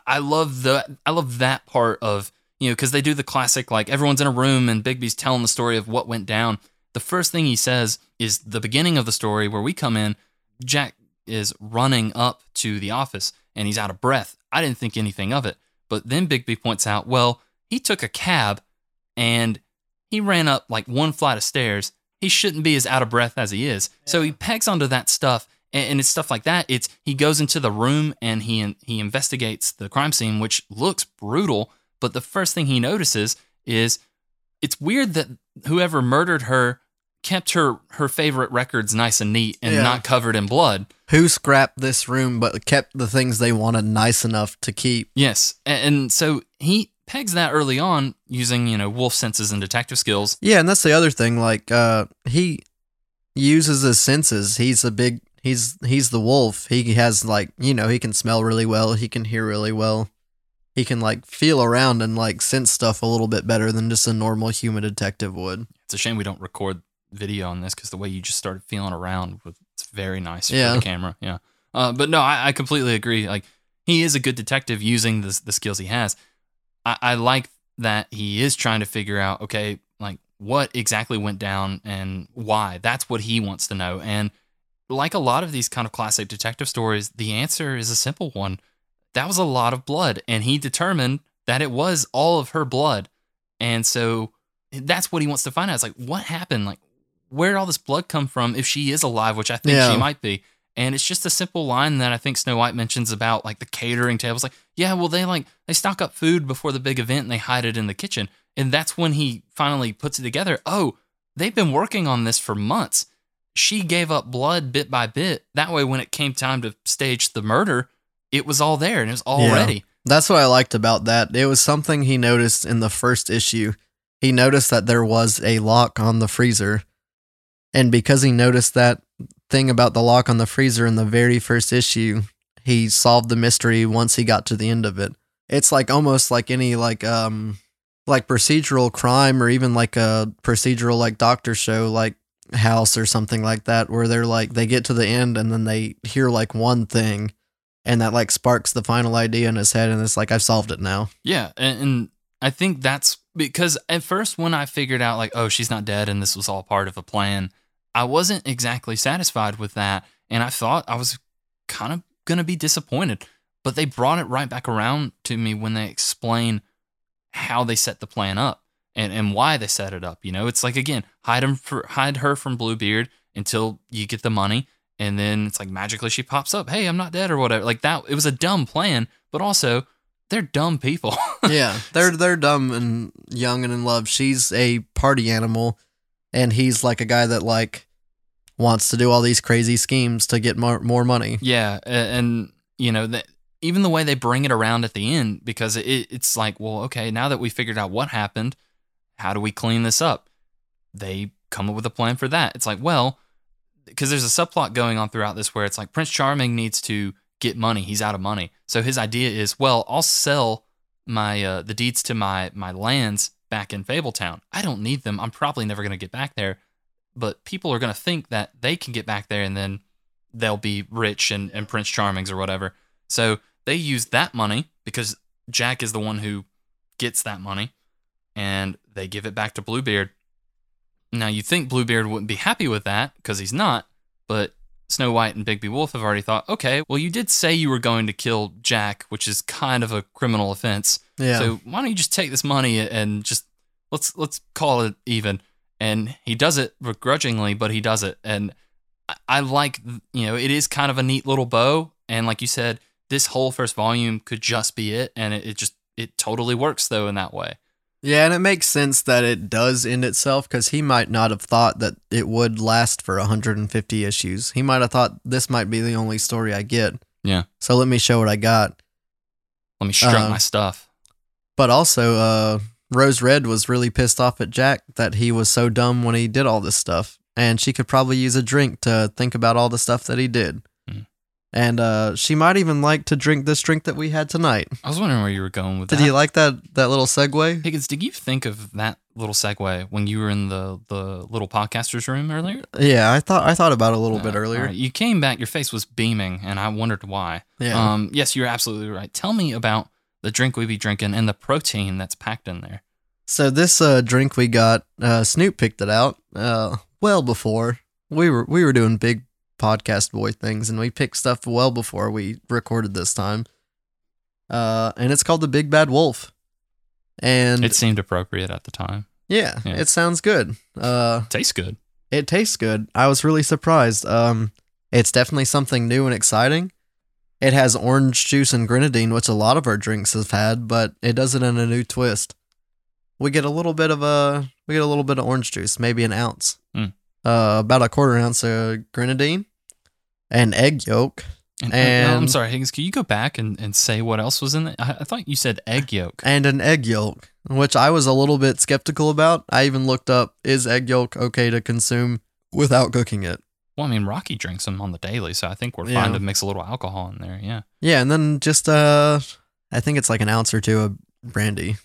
I love that part of, you know, because they do the classic, like, everyone's in a room and Bigby's telling the story of what went down. The first thing he says is the beginning of the story where we come in. Jack is running up to the office and he's out of breath. I didn't think anything of it. But then Bigby points out, well, he took a cab and he ran up like one flight of stairs. He shouldn't be as out of breath as he is. Yeah. So he pegs onto that stuff, and it's stuff like that. It's, he goes into the room and he investigates the crime scene, which looks brutal, but the first thing he notices is it's weird that whoever murdered her kept her favorite records nice and neat and not covered in blood. Who scrapped this room but kept the things they wanted nice enough to keep. Yes, and so he pegs that early on using, wolf senses and detective skills. Yeah, and that's the other thing, he uses his senses. He's the wolf. He has, he can smell really well, he can hear really well. He can, feel around and, sense stuff a little bit better than just a normal human detective would. It's a shame we don't record video on this, because the way you just started feeling around, it's very nice for the camera. Yeah. But no, I completely agree. He is a good detective using the skills he has. I like that he is trying to figure out, okay, what exactly went down and why. That's what he wants to know. And like a lot of these kind of classic detective stories, the answer is a simple one. That was a lot of blood, and he determined that it was all of her blood. And so that's what he wants to find out. It's what happened? Where did all this blood come from if she is alive, which I think she might be? And it's just a simple line that I think Snow White mentions about, the catering tables. They stock up food before the big event, and they hide it in the kitchen. And that's when he finally puts it together. Oh, they've been working on this for months. She gave up blood bit by bit. That way, when it came time to stage the murder, it was all there, and it was all ready. That's what I liked about that. It was something he noticed in the first issue. He noticed that there was a lock on the freezer. And because he noticed that thing about the lock on the freezer in the very first issue, he solved the mystery once he got to the end of it. It's almost like any procedural crime, or even a procedural doctor show House or something like that, where they're they get to the end and then they hear one thing. And that sparks the final idea in his head, and it's I've solved it now. Yeah, and I think that's because at first when I figured out oh, she's not dead and this was all part of a plan, I wasn't exactly satisfied with that, and I thought I was kind of going to be disappointed. But they brought it right back around to me when they explain how they set the plan up and why they set it up. It's again, hide her from Bluebeard until you get the money. And then it's magically she pops up. Hey, I'm not dead or whatever. That it was a dumb plan, but also they're dumb people. Yeah, they're dumb and young and in love. She's a party animal, and he's a guy that wants to do all these crazy schemes to get more money. Yeah, and that even the way they bring it around at the end, because it's well, okay, now that we figured out what happened, how do we clean this up? They come up with a plan for that. It's well. Because there's a subplot going on throughout this where it's Prince Charming needs to get money. He's out of money. So his idea is, well, I'll sell my the deeds to my lands back in Fabletown. I don't need them. I'm probably never going to get back there. But people are going to think that they can get back there and then they'll be rich and Prince Charming's or whatever. So they use that money because Jack is the one who gets that money, and they give it back to Bluebeard. Now, you'd think Bluebeard wouldn't be happy with that, because he's not, but Snow White and Bigby Wolf have already thought, okay, well, you did say you were going to kill Jack, which is kind of a criminal offense. Yeah. So why don't you just take this money and just let's call it even. And he does it begrudgingly, but he does it. And I like, it is kind of a neat little bow. And like you said, this whole first volume could just be it. And it totally works, though, in that way. Yeah, and it makes sense that it does end itself, because he might not have thought that it would last for 150 issues. He might have thought, this might be the only story I get. Yeah. So let me show what I got. Let me strut my stuff. But also, Rose Red was really pissed off at Jack that he was so dumb when he did all this stuff. And she could probably use a drink to think about all the stuff that he did. And she might even like to drink this drink that we had tonight. I was wondering where you were going with that. Did you like that little segue? Higgins, did you think of that little segue when you were in the little podcaster's room earlier? Yeah, I thought about it a little bit earlier. Right. You came back, your face was beaming, and I wondered why. Yeah. Yes, you're absolutely right. Tell me about the drink we be drinking and the protein that's packed in there. So this drink we got, Snoop picked it out well before. We were doing big podcast boy things, and we picked stuff well before we recorded this time, and it's called the Big Bad Wolf, and it seemed appropriate at the time. Yeah. It sounds good. It tastes good. I was really surprised. It's definitely something new and exciting. It has orange juice and grenadine, which a lot of our drinks have had, but it does it in a new twist. We get a little bit of orange juice, maybe an ounce. about a quarter ounce of grenadine, an egg yolk. And I'm sorry, Higgins, can you go back and say what else was in it? I thought you said egg yolk. And an egg yolk, which I was a little bit skeptical about. I even looked up, is egg yolk okay to consume without cooking it? Well, I mean, Rocky drinks them on the daily, so I think we're fine to mix a little alcohol in there, Yeah, and then just, I think it's like an ounce or two of brandy.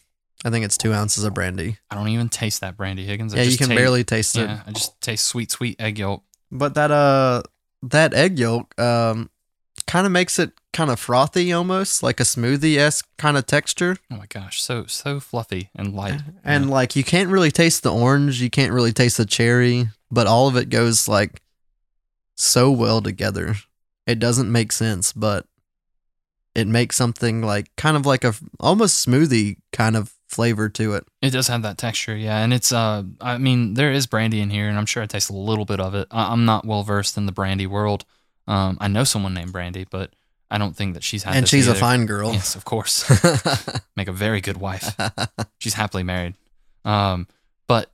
I think it's 2 ounces of brandy. I don't even taste that brandy, Higgins. Yeah, you can barely taste it. Yeah, I just taste sweet, sweet egg yolk. But that egg yolk, kind of makes it kind of frothy almost, like a smoothie-esque kind of texture. Oh my gosh, so fluffy and light. And like, you can't really taste the orange, you can't really taste the cherry, but all of it goes like so well together. It doesn't make sense, but it makes something like kind of like a almost smoothie kind of flavor to it. It does have that texture, yeah. And it's, I mean, there is brandy in here, and I'm sure I taste a little bit of it. I'm not well-versed in the brandy world. I know someone named Brandy, but I don't think that she's had. And she's either a fine girl. Yes, of course. Make a very good wife. She's happily married. But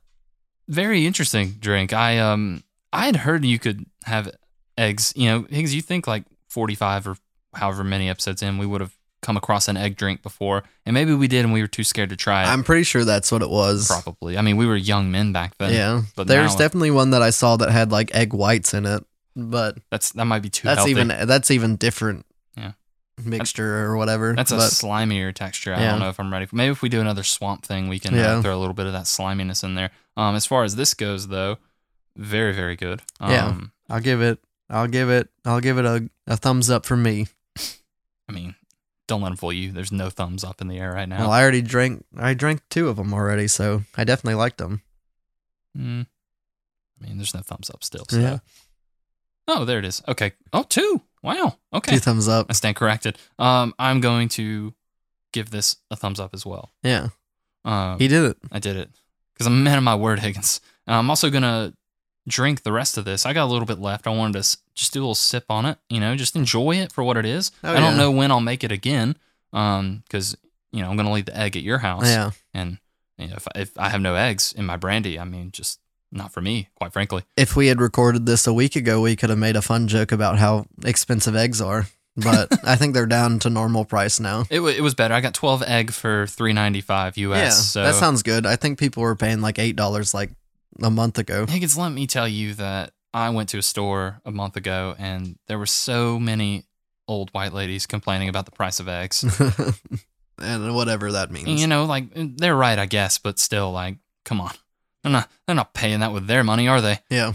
very interesting drink. I had heard you could have eggs. You know, Higgs, you think like 45 or however many episodes in, we would have come across an egg drink before, and maybe we did, and we were too scared to try it. I'm pretty sure that's what it was. Probably. I mean, we were young men back then. Yeah, but there's definitely one that I saw that had like egg whites in it. But that might be too healthy. That's even different. Yeah, mixture or whatever. That's a slimier texture. I don't know if I'm ready for. Maybe if we do another swamp thing, we can throw a little bit of that sliminess in there. As far as this goes, though, very, very good. I'll give it a thumbs up from me. I mean, don't let them fool you. There's no thumbs up in the air right now. Well, I drank two of them already, so I definitely liked them. I mean, there's no thumbs up still. So. Yeah. Oh, there it is. Okay. Oh, two. Wow. Okay. Two thumbs up. I stand corrected. I'm going to give this a thumbs up as well. Yeah. He did it. I did it. Because I'm a man of my word, Higgins. I'm also going to drink the rest of this. I got a little bit left. I wanted to just do a little sip on it, you know, just enjoy it for what it is. I don't know when I'll make it again because, you know, I'm going to leave the egg at your house. Yeah. And you know, if I have no eggs in my brandy, I mean, just... Not for me, quite frankly. If we had recorded this a week ago, we could have made a fun joke about how expensive eggs are, but I think they're down to normal price now. It was better. I got 12 egg for $3.95 US. Yeah, so that sounds good. I think people were paying like $8 like a month ago. Higgins, let me tell you that I went to a store a month ago and there were so many old white ladies complaining about the price of eggs. And whatever that means. You know, like, they're right, I guess, but still, like, come on. They're not paying that with their money, are they? Yeah.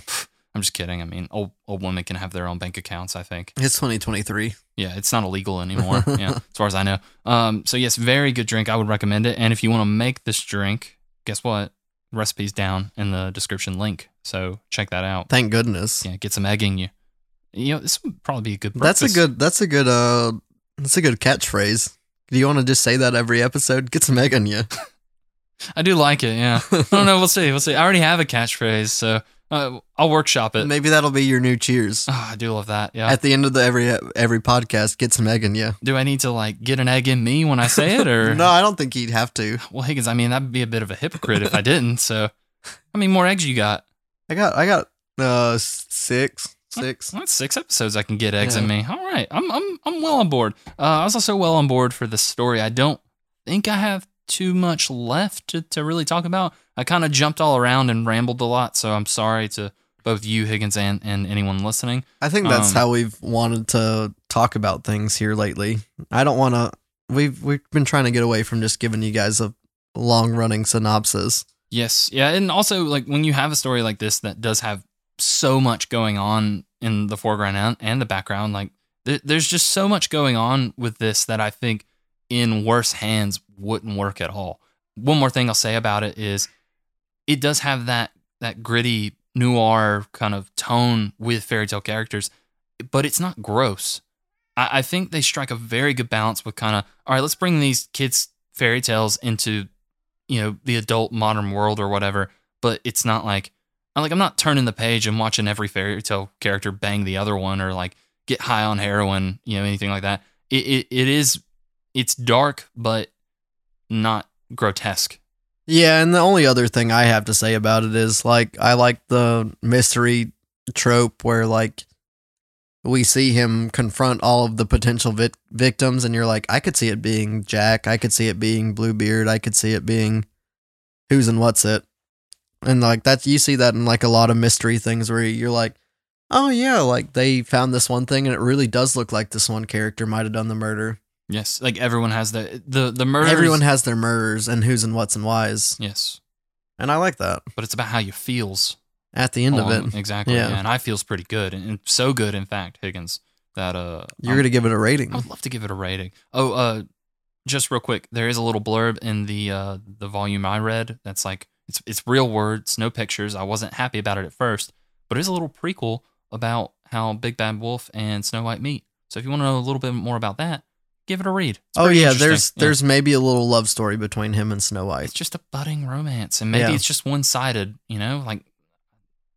I'm just kidding. I mean, old women can have their own bank accounts, I think. It's 2023. Yeah, it's not illegal anymore, yeah, as far as I know. So, yes, very good drink. I would recommend it. And if you want to make this drink, guess what? Recipe's down in the description link. So, check that out. Thank goodness. Yeah, get some egg in you. You know, this would probably be a good breakfast. That's a good catchphrase. Do you want to just say that every episode? Get some egg in you. I do like it, yeah. I don't know. We'll see. I already have a catchphrase, so I'll workshop it. Maybe that'll be your new cheers. Oh, I do love that, yeah. At the end of the every podcast, get some egg in you. Do I need to, like, get an egg in me when I say it, or? No, I don't think you'd have to. Well, Higgins, I mean, that'd be a bit of a hypocrite if I didn't, so. How many more eggs you got? I got six. Well, that's 6 episodes I can get eggs in me. All right. I'm well on board. I was also well on board for this story. I don't think I have too much left to really talk about. I kind of jumped all around and rambled a lot, so I'm sorry to both you, Higgins, and anyone listening. I think that's how we've wanted to talk about things here lately. I don't want to... We've been trying to get away from just giving you guys a long-running synopsis. Yes, yeah, and also, like, when you have a story like this that does have so much going on in the foreground and the background, like, there's just so much going on with this that I think in worse hands wouldn't work at all. One more thing I'll say about it is it does have that gritty noir kind of tone with fairy tale characters, but it's not gross. I think they strike a very good balance with kind of, all right, let's bring these kids' fairy tales into, you know, the adult modern world or whatever, but it's not like, I'm not turning the page and watching every fairy tale character bang the other one or like get high on heroin, you know, anything like that. It's dark, but not grotesque. Yeah, and the only other thing I have to say about it is, like, I like the mystery trope where, like, we see him confront all of the potential victims, and you're like, I could see it being Jack, I could see it being Bluebeard, I could see it being who's and what's it. And, like, that's, you see that in, like, a lot of mystery things where you're like, oh, yeah, like, they found this one thing, and it really does look like this one character might have done the murder. Yes, like, everyone has the murders. Everyone has their murders and who's and what's and why's. Yes. And I like that. But it's about how you feels. At the end of it. Exactly, yeah. And I feels pretty good, and so good, in fact, Higgins, that... You're going to give it a rating. I would love to give it a rating. Oh, just real quick, there is a little blurb in the volume I read that's like, it's real words, no pictures. I wasn't happy about it at first, but it is a little prequel about how Big Bad Wolf and Snow White meet. So if you want to know a little bit more about that, give it a read. It's there's maybe a little love story between him and Snow White. It's just a budding romance, and maybe it's just one-sided, you know? Like,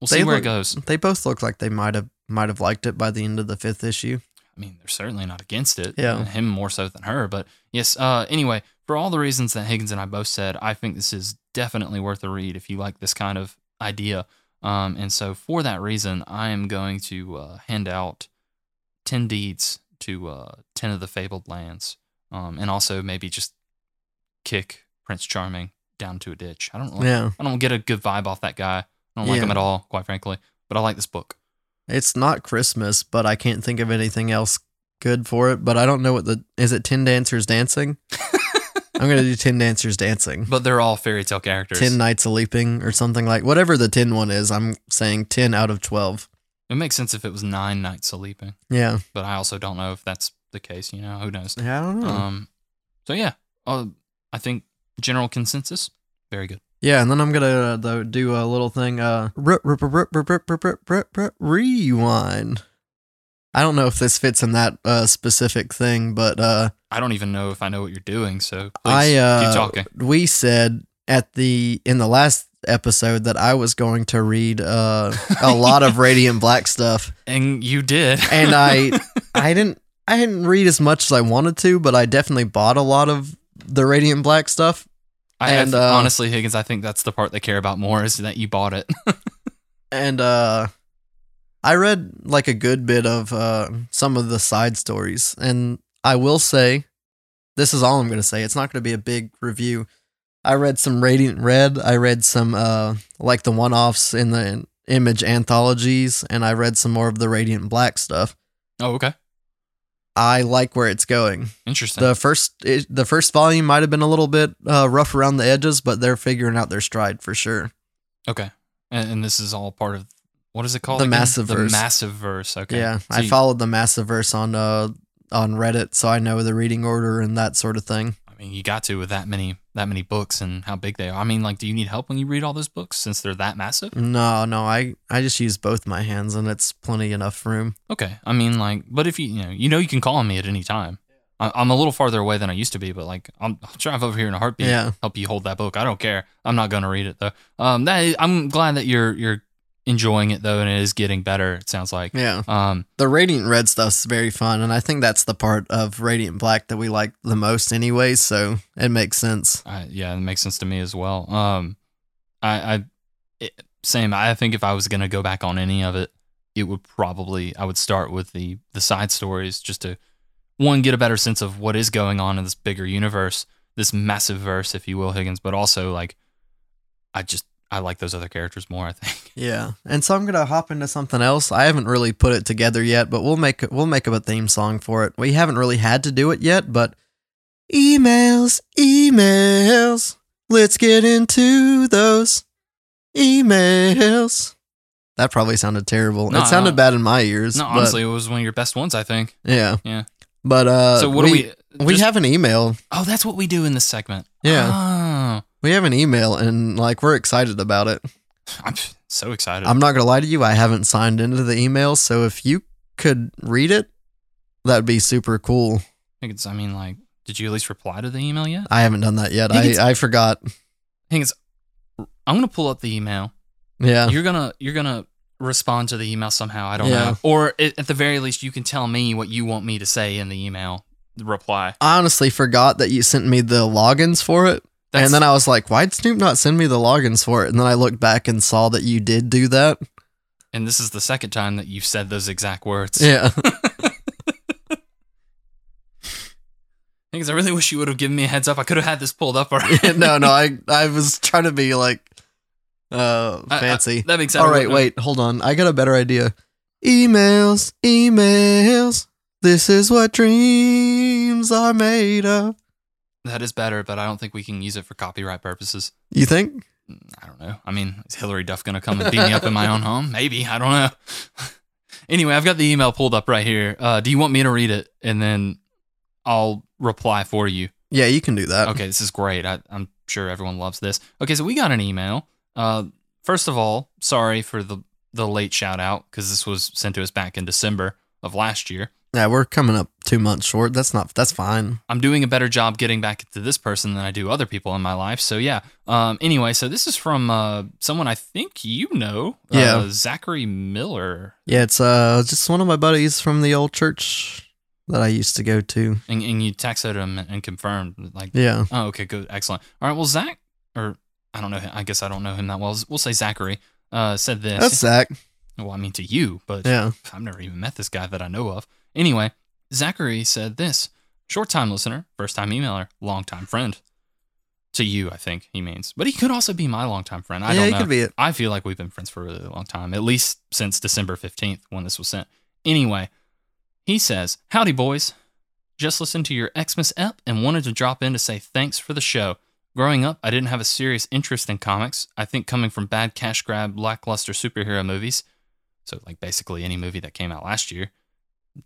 we'll see where it goes. They both look like they might have liked it by the end of the fifth issue. I mean, they're certainly not against it. Yeah. Him more so than her, but yes, anyway, for all the reasons that Higgins and I both said, I think this is definitely worth a read if you like this kind of idea. And so for that reason, I am going to hand out 10 deeds to 10 of the fabled lands, and also maybe just kick Prince Charming down to a ditch. I don't get a good vibe off that guy. I don't like him at all, quite frankly, but I like this book. It's not Christmas, but I can't think of anything else good for it, but I don't know what is it 10 Dancers Dancing? I'm going to do 10 Dancers Dancing. But they're all fairy tale characters. 10 Knights a-Leaping or something like, whatever the 10 one is, I'm saying 10 out of 12. It makes sense if it was 9 Knights a-Leaping. Yeah. But I also don't know if that's the case, you know, who knows? Yeah, I don't know. So yeah, I think general consensus, very good. Yeah, and then I'm going to do a little thing, rewind. I don't know if this fits in that specific thing, but... I don't even know if I know what you're doing, so please keep talking. We said in the last episode that I was going to read a lot of Radiant Black stuff. And you did. And I didn't read as much as I wanted to, but I definitely bought a lot of the Radiant Black stuff. Honestly, Higgins, I think that's the part they care about more, is that you bought it. And I read like a good bit of some of the side stories, and I will say, this is all I'm going to say. It's not going to be a big review. I read some Radiant Red. I read some like the one-offs in the Image anthologies, and I read some more of the Radiant Black stuff. Oh, okay. I like where it's going. Interesting. The first volume might have been a little bit rough around the edges, but they're figuring out their stride for sure. Okay. And this is all part of, what is it called? The Massive Verse. The Massive Verse. Okay. Yeah, so I followed the Massive Verse on Reddit, so I know the reading order and that sort of thing. I mean, you got to with that many books and how big they are. I mean, like, do you need help when you read all those books since they're that massive? No, I just use both my hands and it's plenty enough room. Okay, I mean, like, but if you know you can call on me at any time. I'm a little farther away than I used to be, but like, I'll drive over here in a heartbeat. Yeah. Help you hold that book. I don't care. I'm not going to read it though. I'm glad that you're enjoying it though, and it is getting better, it sounds like. Yeah. The Radiant Red stuff's very fun, and I think that's the part of Radiant Black that we like the most anyway, so it makes sense. It makes sense to me as well. Same. I think if I was gonna go back on any of it, it would probably, I would start with the side stories, just to get a better sense of what is going on in this bigger universe, this massive verse, if you will, Higgins, but also like I like those other characters more, I think. Yeah. And so I'm going to hop into something else. I haven't really put it together yet, but we'll make up a theme song for it. We haven't really had to do it yet, but emails. Let's get into those emails. That probably sounded terrible. No, it sounded bad in my ears. No, honestly, it was one of your best ones, I think. Yeah. Yeah. But so what do we have an email. Oh, that's what we do in this segment. Yeah. Oh. We have an email, and like, we're excited about it. I'm so excited. I'm not going to lie to you. I haven't signed into the email, so if you could read it, that'd be super cool. I mean, like, did you at least reply to the email yet? I haven't done that yet. I forgot. I'm going to pull up the email. Yeah. You're going to respond to the email somehow. I don't know. Or at the very least, you can tell me what you want me to say in the email reply. I honestly forgot that you sent me the logins for it. And then I was like, why'd Snoop not send me the logins for it? And then I looked back and saw that you did do that. And this is the second time that you've said those exact words. Yeah. Because I really wish you would have given me a heads up. I could have had this pulled up already. Yeah, no, I was trying to be like fancy. That makes sense. All right, wait, hold on. I got a better idea. Emails. This is what dreams are made of. That is better, but I don't think we can use it for copyright purposes. You think? I don't know. I mean, is Hillary Duff going to come and beat me up in my own home? Maybe. I don't know. Anyway, I've got the email pulled up right here. Do you want me to read it? And then I'll reply for you. Yeah, you can do that. Okay, this is great. I'm sure everyone loves this. Okay, so we got an email. First of all, sorry for the late shout out, because this was sent to us back in December of last year. Yeah, we're coming up 2 months short. That's fine. I'm doing a better job getting back to this person than I do other people in my life. So yeah. Anyway, so this is from someone I think you know. Yeah. Zachary Miller. Yeah, it's just one of my buddies from the old church that I used to go to. And you texted him and confirmed. Like, yeah. Oh, okay, good. Excellent. All right, well, Zach, or I don't know him. I guess I don't know him that well. We'll say Zachary said this. That's Zach. Well, I mean to you, but yeah. I've never even met this guy that I know of. Anyway, Zachary said this. Short-time listener, first-time emailer, long-time friend. To you, I think he means. But he could also be my long-time friend. I don't know. Yeah, he could be it. I feel like we've been friends for a really long time, at least since December 15th when this was sent. Anyway, he says, howdy, boys. Just listened to your Xmas ep and wanted to drop in to say thanks for the show. Growing up, I didn't have a serious interest in comics. I think coming from bad cash grab, lackluster superhero movies. So, like, basically any movie that came out last year.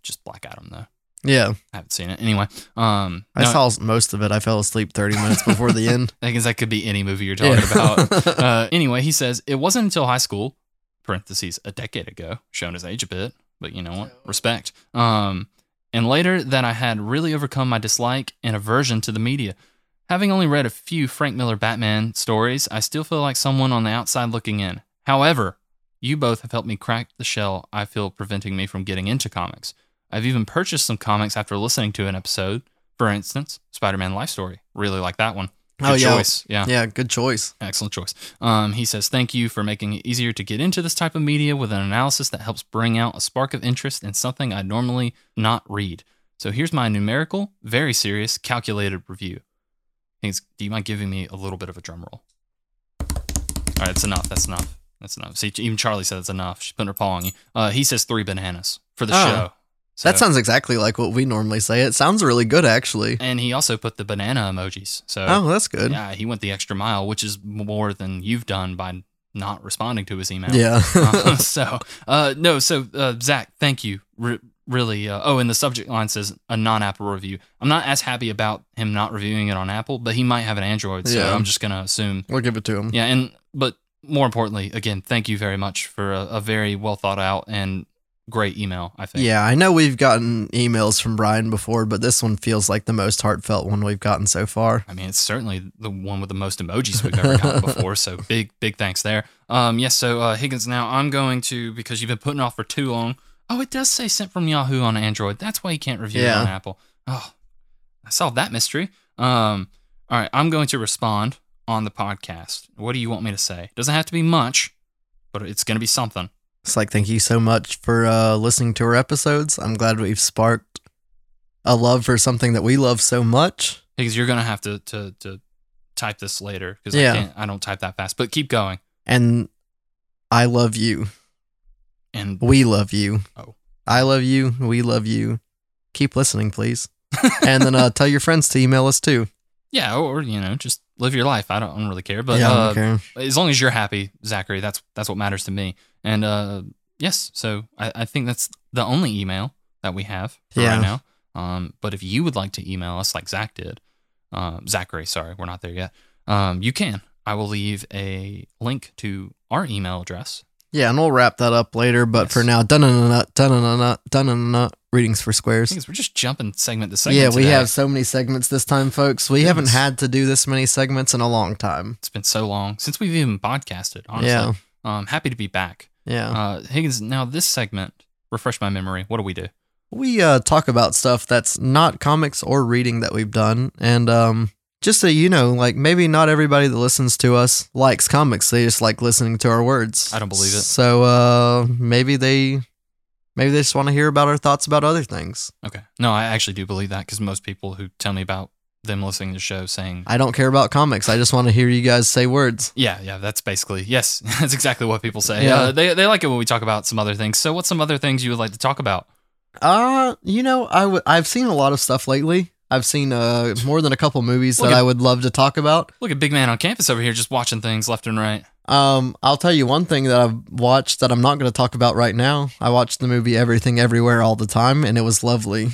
Just Black Adam, though. Yeah. I haven't seen it. Anyway. I saw most of it. I fell asleep 30 minutes before the end. I guess that could be any movie you're talking about. Anyway, he says, it wasn't until high school, parentheses, a decade ago, showing his age a bit, but you know what? Respect. And later that I had really overcome my dislike and aversion to the media. Having only read a few Frank Miller Batman stories, I still feel like someone on the outside looking in. However, you both have helped me crack the shell I feel preventing me from getting into comics. I've even purchased some comics after listening to an episode. For instance, Spider-Man Life Story. Really like that one. Good choice. Yeah. Yeah, good choice. Excellent choice. He says, thank you for making it easier to get into this type of media with an analysis that helps bring out a spark of interest in something I'd normally not read. So here's my numerical, very serious, calculated review. Do you mind giving me a little bit of a drum roll? All right, that's enough. That's enough. See, even Charlie said it's enough. She's putting her paw on you. He says 3 bananas for the show. So, that sounds exactly like what we normally say. It sounds really good, actually. And he also put the banana emojis. So, oh, that's good. Yeah, he went the extra mile, which is more than you've done by not responding to his email. Yeah. Zach, thank you. Really. And the subject line says a non-Apple review. I'm not as happy about him not reviewing it on Apple, but he might have an Android, so yeah. I'm just going to assume. We'll give it to him. Yeah, but... more importantly, again, thank you very much for a very well thought out and great email, I think. Yeah, I know we've gotten emails from Brian before, but this one feels like the most heartfelt one we've gotten so far. I mean, it's certainly the one with the most emojis we've ever gotten before, so big thanks there. Higgins, now I'm going to, because you've been putting off for too long. Oh, it does say sent from Yahoo on Android. That's why you can't review it on Apple. Oh, I solved that mystery. All right, I'm going to respond on the podcast. What do you want me to say? Doesn't have to be much, but it's going to be something. It's like, thank you so much for listening to our episodes. I'm glad we've sparked a love for something that we love so much. Because you're going to have to type this later, because I don't type that fast, but keep going. And I love you. And we love you. Oh, I love you. We love you. Keep listening, please. And then tell your friends to email us too. Yeah, or, just live your life. I don't really care. But as long as you're happy, Zachary, that's what matters to me. And I think that's the only email that we have right now. But if you would like to email us like Zach did, Zachary, sorry, we're not there yet, you can. I will leave a link to our email address. Yeah, and we'll wrap that up later. But for now, readings for squares. We're just jumping segment to segment. Yeah, we have so many segments this time, folks. We haven't had to do this many segments in a long time. It's been so long since we've even podcasted, honestly. Yeah. Happy to be back. Yeah. Higgins, now this segment, refresh my memory. What do? We talk about stuff that's not comics or reading that we've done, and just so you know, like, maybe not everybody that listens to us likes comics. They just like listening to our words. I don't believe it. So maybe they just want to hear about our thoughts about other things. Okay. No, I actually do believe that, because most people who tell me about them listening to the show saying, I don't care about comics, I just want to hear you guys say words. Yeah, that's basically, yes, that's exactly what people say. Yeah. They like it when we talk about some other things. So what's some other things you would like to talk about? I've seen a lot of stuff lately. I've seen more than a couple movies that I would love to talk about. Look at big man on campus over here, just watching things left and right. I'll tell you one thing that I've watched that I'm not going to talk about right now. I watched the movie Everything Everywhere All the Time, and it was lovely.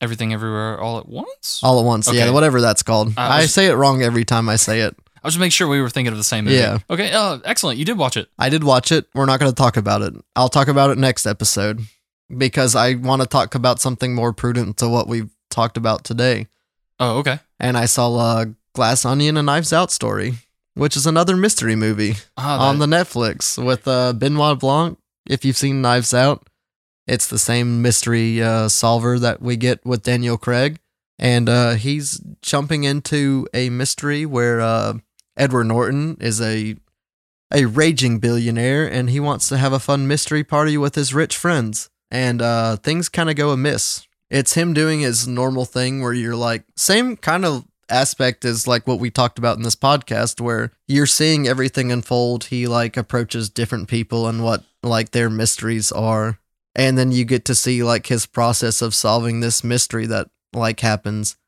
Everything Everywhere All at Once? All at Once, okay. Yeah, whatever that's called. I say it wrong every time I say it. I was just making sure we were thinking of the same movie. Yeah. Okay, excellent. You did watch it. I did watch it. We're not going to talk about it. I'll talk about it next episode, because I want to talk about something more prudent to what we've talked about today. Oh, okay. And I saw Glass Onion, A Knives Out Story, which is another mystery movie on the Netflix with Benoit Blanc. If you've seen Knives Out, it's the same mystery solver that we get with Daniel Craig, and he's jumping into a mystery where Edward Norton is a raging billionaire, and he wants to have a fun mystery party with his rich friends, and things kind of go amiss. It's him doing his normal thing where you're like, same kind of aspect as like what we talked about in this podcast, where you're seeing everything unfold. He like approaches different people and what like their mysteries are. And then you get to see like his process of solving this mystery that like happens.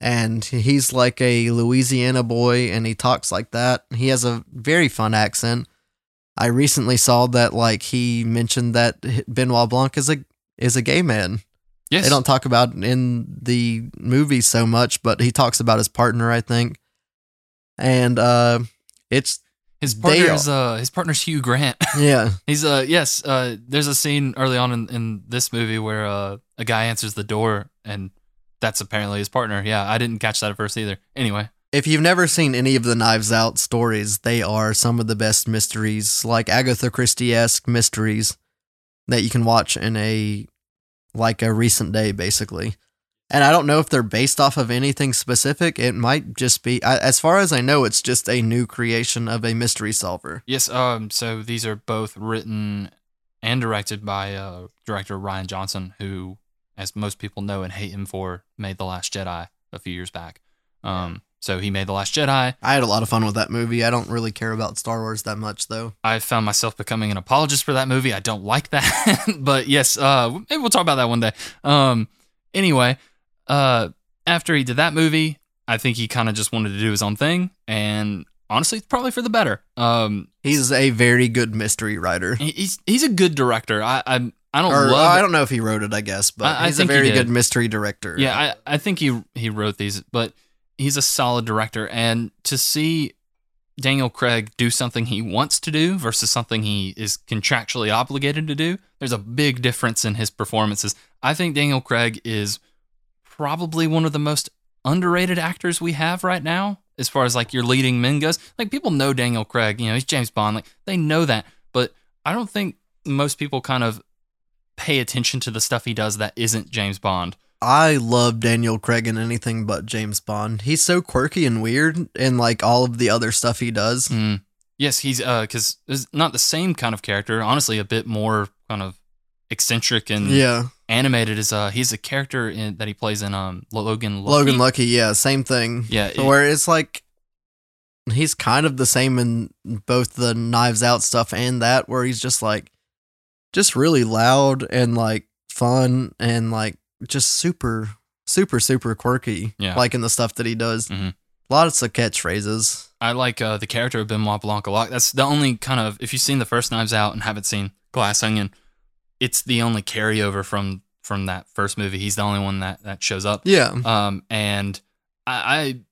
And he's like a Louisiana boy, and he talks like that. He has a very fun accent. I recently saw that like he mentioned that Benoit Blanc is a gay man. Yes. They don't talk about it in the movie so much, but he talks about his partner, I think. And it's... His partner's Hugh Grant. Yeah. He's there's a scene early on in this movie where a guy answers the door, and that's apparently his partner. Yeah, I didn't catch that at first either. Anyway, if you've never seen any of the Knives Out stories, they are some of the best mysteries, like Agatha Christie-esque mysteries that you can watch in a recent day, basically. And I don't know if they're based off of anything specific. It might just be, as far as I know, it's just a new creation of a mystery solver. Yes, so these are both written and directed by director Rian Johnson, who, as most people know and hate him for, made The Last Jedi a few years back. So he made The Last Jedi. I had a lot of fun with that movie. I don't really care about Star Wars that much, though. I found myself becoming an apologist for that movie. I don't like that. But yes, maybe we'll talk about that one day. Anyway... after he did that movie, I think he kind of just wanted to do his own thing, and honestly, it's probably for the better. He's a very good mystery writer. He's a good director. I don't know if he wrote it, I guess, but he's a very good mystery director. Yeah, I think he wrote these, but he's a solid director, and to see Daniel Craig do something he wants to do versus something he is contractually obligated to do, there's a big difference in his performances. I think Daniel Craig is probably one of the most underrated actors we have right now, as far as like your leading men goes. Like, people know Daniel Craig, you know, he's James Bond, like they know that, but I don't think most people kind of pay attention to the stuff he does that isn't James Bond. I love Daniel Craig in anything but James Bond. He's so quirky and weird in like all of the other stuff he does. Yes, he's because it's not the same kind of character, honestly, a bit more kind of eccentric and animated. Is he's a character that he plays in Logan Lucky. Yeah, same thing. Yeah, where it's like he's kind of the same in both the Knives Out stuff and that, where he's just like just really loud and like fun and like just super super super quirky. Yeah, like in the stuff that he does. Mm-hmm. Lots of catchphrases. I like the character of Benoit Blanc a lot. That's the only kind of, if you've seen the first Knives Out and haven't seen Glass Onion, it's the only carryover from that first movie. He's the only one that shows up. Yeah. And I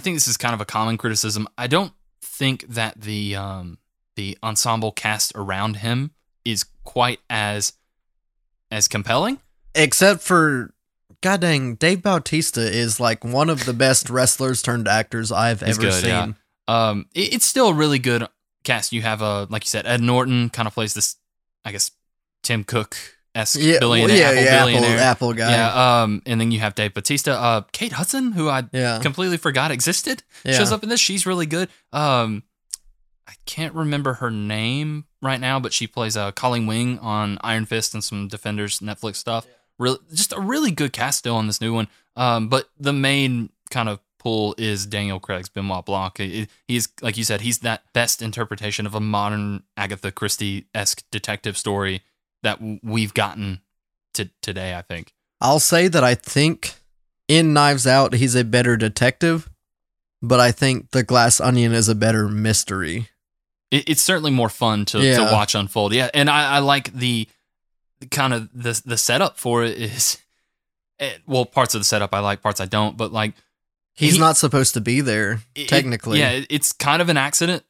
think this is kind of a common criticism. I don't think that the ensemble cast around him is quite as compelling. Except for, god dang, Dave Bautista is like one of the best wrestlers turned actors I've ever seen. Yeah. It's still a really good cast. You have, like you said, Ed Norton kind of plays this, I guess, Tim Cook esque billionaire, Apple guy. Yeah, and then you have Dave Bautista, Kate Hudson, who I completely forgot existed, shows up in this. She's really good. I can't remember her name right now, but she plays Colleen Wing on Iron Fist and some Defenders Netflix stuff. Yeah. Really, just a really good cast still on this new one. But the main kind of pull is Daniel Craig's Benoit Blanc. He's, like you said, he's that best interpretation of a modern Agatha Christie-esque detective story that we've gotten to today, I think. I'll say that I think in Knives Out, he's a better detective, but I think The Glass Onion is a better mystery. It's certainly more fun to watch unfold. Yeah, and I like the kind of the setup for it is... Well, parts of the setup I like, parts I don't, but like... He's not supposed to be there, technically. It's kind of an accident,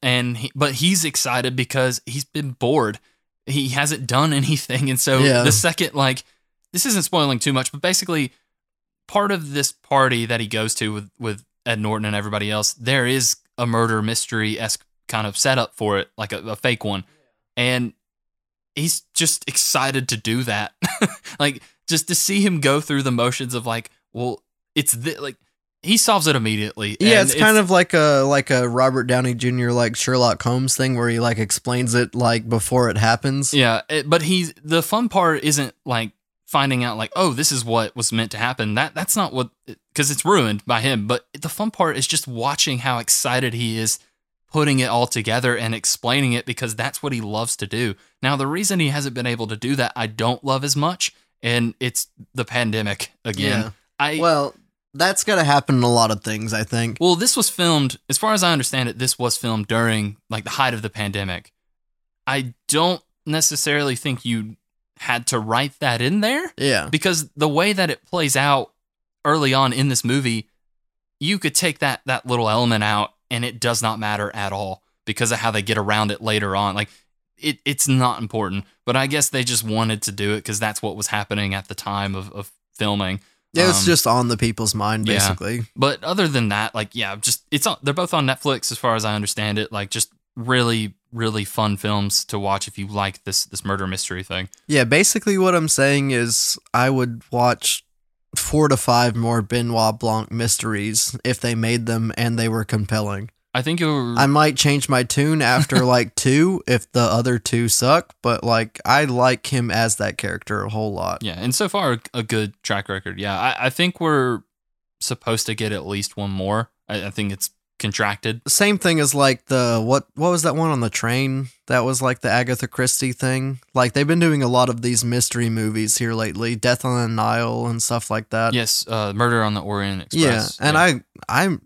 but he's excited because he's been bored. He hasn't done anything, and so the second, like, this isn't spoiling too much, but basically part of this party that he goes to with Ed Norton and everybody else, there is a murder mystery-esque kind of setup for it, like a fake one, and he's just excited to do that. Like, just to see him go through the motions of, like, well, it's like... He solves it immediately. Yeah, it's kind of like a Robert Downey Jr. like Sherlock Holmes thing where he like explains it like before it happens. Yeah, but the fun part isn't like finding out like, oh, this is what was meant to happen. That's not what, because it's ruined by him. But the fun part is just watching how excited he is putting it all together and explaining it because that's what he loves to do. Now, the reason he hasn't been able to do that, I don't love as much, and it's the pandemic again. Yeah. That's got to happen in a lot of things, I think. Well, this was filmed, as far as I understand it, this was filmed during, like, the height of the pandemic. I don't necessarily think you had to write that in there. Yeah. Because the way that it plays out early on in this movie, you could take that little element out, and it does not matter at all because of how they get around it later on. Like, it's not important. But I guess they just wanted to do it because that's what was happening at the time of filming. It was just on the people's mind, basically. Yeah. But other than that, like, yeah, just they're both on Netflix, as far as I understand it. Like, just really, really fun films to watch if you like this murder mystery thing. Yeah, basically what I'm saying is I would watch 4 to 5 more Benoit Blanc mysteries if they made them and they were compelling. I think I might change my tune after like 2 if the other 2 suck, but like I like him as that character a whole lot. Yeah, and so far a good track record. Yeah, I think we're supposed to get at least one more. I think it's contracted. Same thing as like the what was that one on the train that was like the Agatha Christie thing? Like they've been doing a lot of these mystery movies here lately, Death on the Nile and stuff like that. Yes, Murder on the Orient Express. Yeah, and yeah.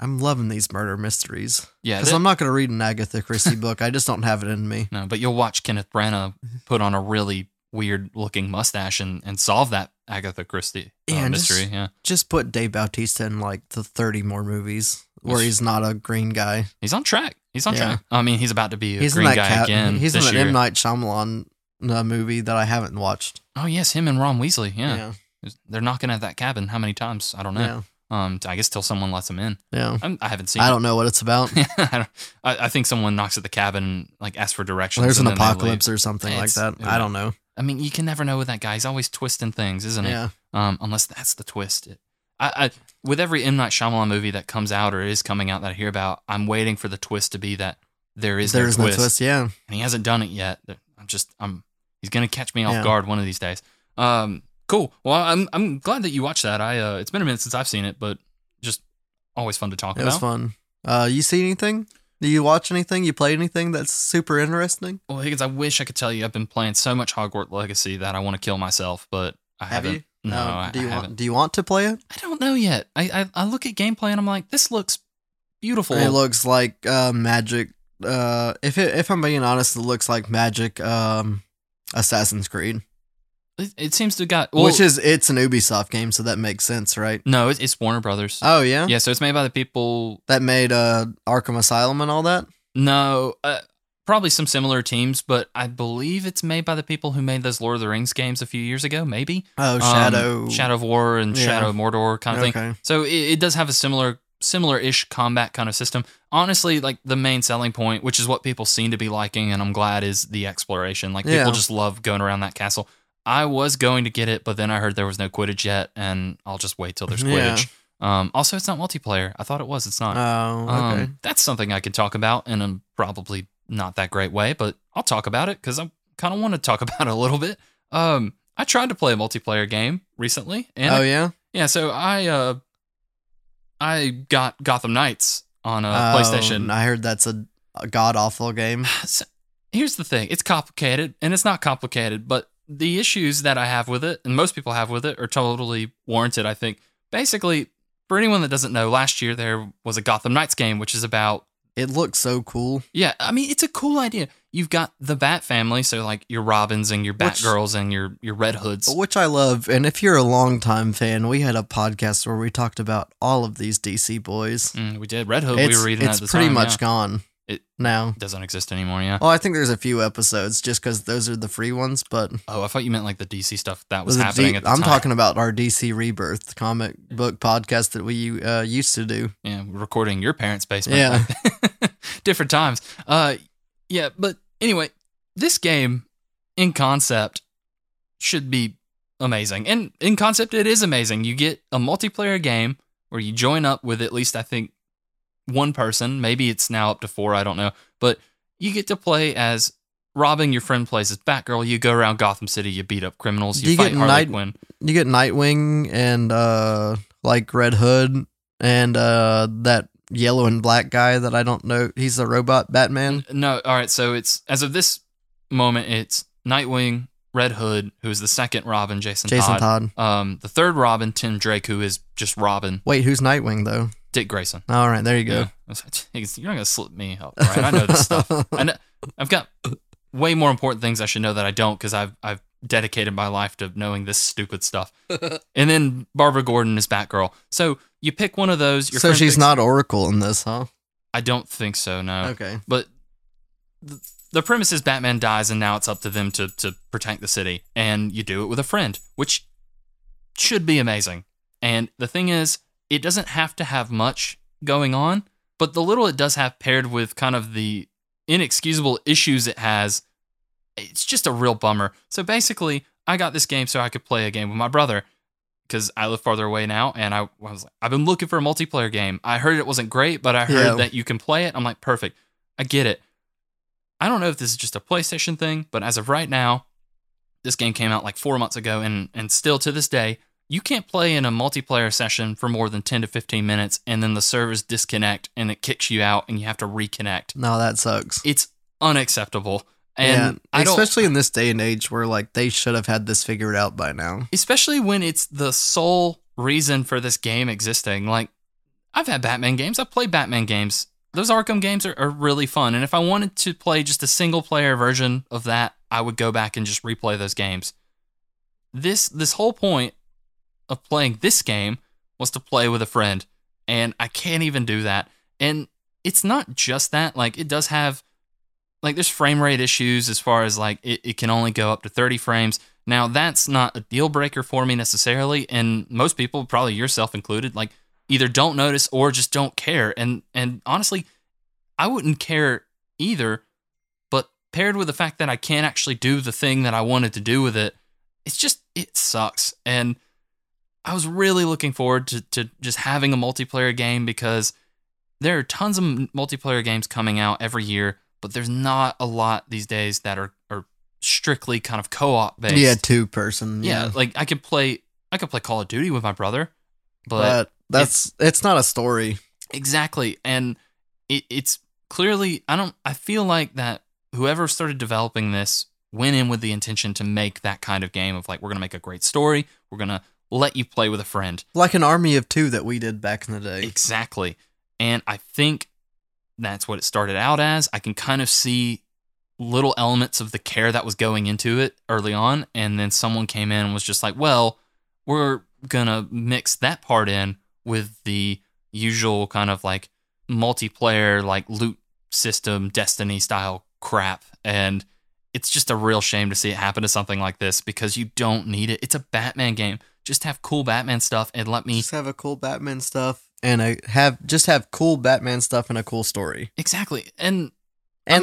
I'm loving these murder mysteries. Yeah. Because I'm not going to read an Agatha Christie book. I just don't have it in me. No, but you'll watch Kenneth Branagh put on a really weird-looking mustache and solve that Agatha Christie mystery. Just put Dave Bautista in, like, the 30 more movies where he's not a green guy. He's on track. I mean, he's about to be a green guy again. He's in that M. Night Shyamalan movie that I haven't watched. Oh, yes, him and Ron Weasley, yeah. They're knocking at that cabin how many times? I don't know. Yeah. I guess till someone lets him in. Yeah, I haven't seen. I don't know what it's about. I think someone knocks at the cabin, like asks for directions. Well, there's an apocalypse or something like that. I don't know. I mean, you can never know with that guy. He's always twisting things, isn't it? Yeah. Unless that's the twist. With every M. Night Shyamalan movie that comes out or is coming out that I hear about, I'm waiting for the twist to be that there is no twist. Yeah, and he hasn't done it yet. He's gonna catch me off guard one of these days. Cool. Well, I'm glad that you watched that. It's been a minute since I've seen it, but just always fun to talk about. It was fun. You see anything? Do you watch anything? You play anything that's super interesting? Well, Higgins, I wish I could tell you I've been playing so much Hogwarts Legacy that I want to kill myself, but I haven't. Have you? No, do you haven't. Do you want to play it? I don't know yet. I look at gameplay and I'm like, this looks beautiful. It looks like Magic. If I'm being honest, it looks like Magic Assassin's Creed. It seems to have got... Well, it's an Ubisoft game, so that makes sense, right? No, it's Warner Brothers. Oh, yeah? Yeah, so it's made by the people... That made Arkham Asylum and all that? No, probably some similar teams, but I believe it's made by the people who made those Lord of the Rings games a few years ago, maybe? Oh, Shadow of War and Shadow of Mordor kind of thing. So it does have a similar-ish combat kind of system. Honestly, like the main selling point, which is what people seem to be liking, and I'm glad, is the exploration. Like, people just love going around that castle. I was going to get it, but then I heard there was no Quidditch yet, and I'll just wait till there's Quidditch. Yeah. Also, it's not multiplayer. I thought it was. It's not. Oh, okay. That's something I could talk about in a probably not that great way, but I'll talk about it because I kind of want to talk about it a little bit. I tried to play a multiplayer game recently. And yeah, so I got Gotham Knights on a PlayStation. I heard that's a god-awful game. So, here's the thing. It's complicated, and it's not complicated, but the issues that I have with it, and most people have with it, are totally warranted, I think. Basically, for anyone that doesn't know, last year there was a Gotham Knights game, which is about... It looks so cool. Yeah, I mean, it's a cool idea. You've got the Bat family, so like your Robins and your Batgirls and your Red Hoods. Which I love, and if you're a longtime fan, we had a podcast where we talked about all of these DC boys. We did. Red Hood, we were reading at the time. It's pretty much gone. It now doesn't exist anymore, yeah. Well, I think there's a few episodes just because those are the free ones, but... Oh, I thought you meant like the DC stuff that was happening at the time. I'm talking about our DC Rebirth comic book podcast that we used to do. Yeah, recording your parents' basement. Yeah. Like different times. Yeah, but anyway, this game in concept should be amazing. And in concept, it is amazing. You get a multiplayer game where you join up with at least, I think, one person, maybe it's now up to four, I don't know, but you get to play as Robin, your friend plays as Batgirl, you go around Gotham City, you beat up criminals, you fight Harley Quinn. You get Nightwing and like Red Hood and that yellow and black guy that I don't know, he's a robot Batman? No, alright, so it's, as of this moment, it's Nightwing, Red Hood, who is the second Robin, Jason Todd. The third Robin, Tim Drake, who is just Robin. Wait, who's Nightwing, though? Dick Grayson. All right, there you go. Yeah. You're not gonna slip me up, right? I know this stuff. I've got way more important things I should know that I don't because I've dedicated my life to knowing this stupid stuff. And then Barbara Gordon is Batgirl. So you pick one of those. So she's not Oracle in this, huh? I don't think so. No. Okay. But the premise is Batman dies, and now it's up to them to protect the city, and you do it with a friend, which should be amazing. And the thing is, it doesn't have to have much going on, but the little it does have paired with kind of the inexcusable issues it has, it's just a real bummer. So basically, I got this game so I could play a game with my brother because I live farther away now, and I was like, I've been looking for a multiplayer game. I heard it wasn't great, but I heard that you can play it. I'm like, perfect. I get it. I don't know if this is just a PlayStation thing, but as of right now, this game came out like 4 months ago, and still to this day, you can't play in a multiplayer session for more than 10 to 15 minutes, and then the servers disconnect, and it kicks you out, and you have to reconnect. No, that sucks. It's unacceptable. And yeah, especially in this day and age where like they should have had this figured out by now. Especially when it's the sole reason for this game existing. Like, I've had Batman games. I've played Batman games. Those Arkham games are really fun, and if I wanted to play just a single-player version of that, I would go back and just replay those games. This whole point of playing this game was to play with a friend, and I can't even do that. And it's not just that, like, it does have, like, there's frame rate issues as far as, like, it can only go up to 30 frames. Now, that's not a deal breaker for me necessarily, and most people, probably yourself included, like, either don't notice or just don't care. And honestly, I wouldn't care either, but paired with the fact that I can't actually do the thing that I wanted to do with it, it's just, it sucks. And I was really looking forward to just having a multiplayer game because there are tons of multiplayer games coming out every year, but there's not a lot these days that are strictly kind of co-op based. Yeah, two-person. Yeah, like I could play Call of Duty with my brother, but it's not a story. Exactly, and it's clearly I feel like that whoever started developing this went in with the intention to make that kind of game of like, we're gonna make a great story, we're gonna let you play with a friend. Like an Army of Two that we did back in the day. Exactly. And I think that's what it started out as. I can kind of see little elements of the care that was going into it early on, and then someone came in and was just like, well, we're going to mix that part in with the usual kind of like multiplayer, like loot system, Destiny style crap. And it's just a real shame to see it happen to something like this because you don't need it. It's a Batman game. Just have cool Batman stuff and let me... Just have a cool Batman stuff and have cool Batman stuff and a cool story. Exactly. And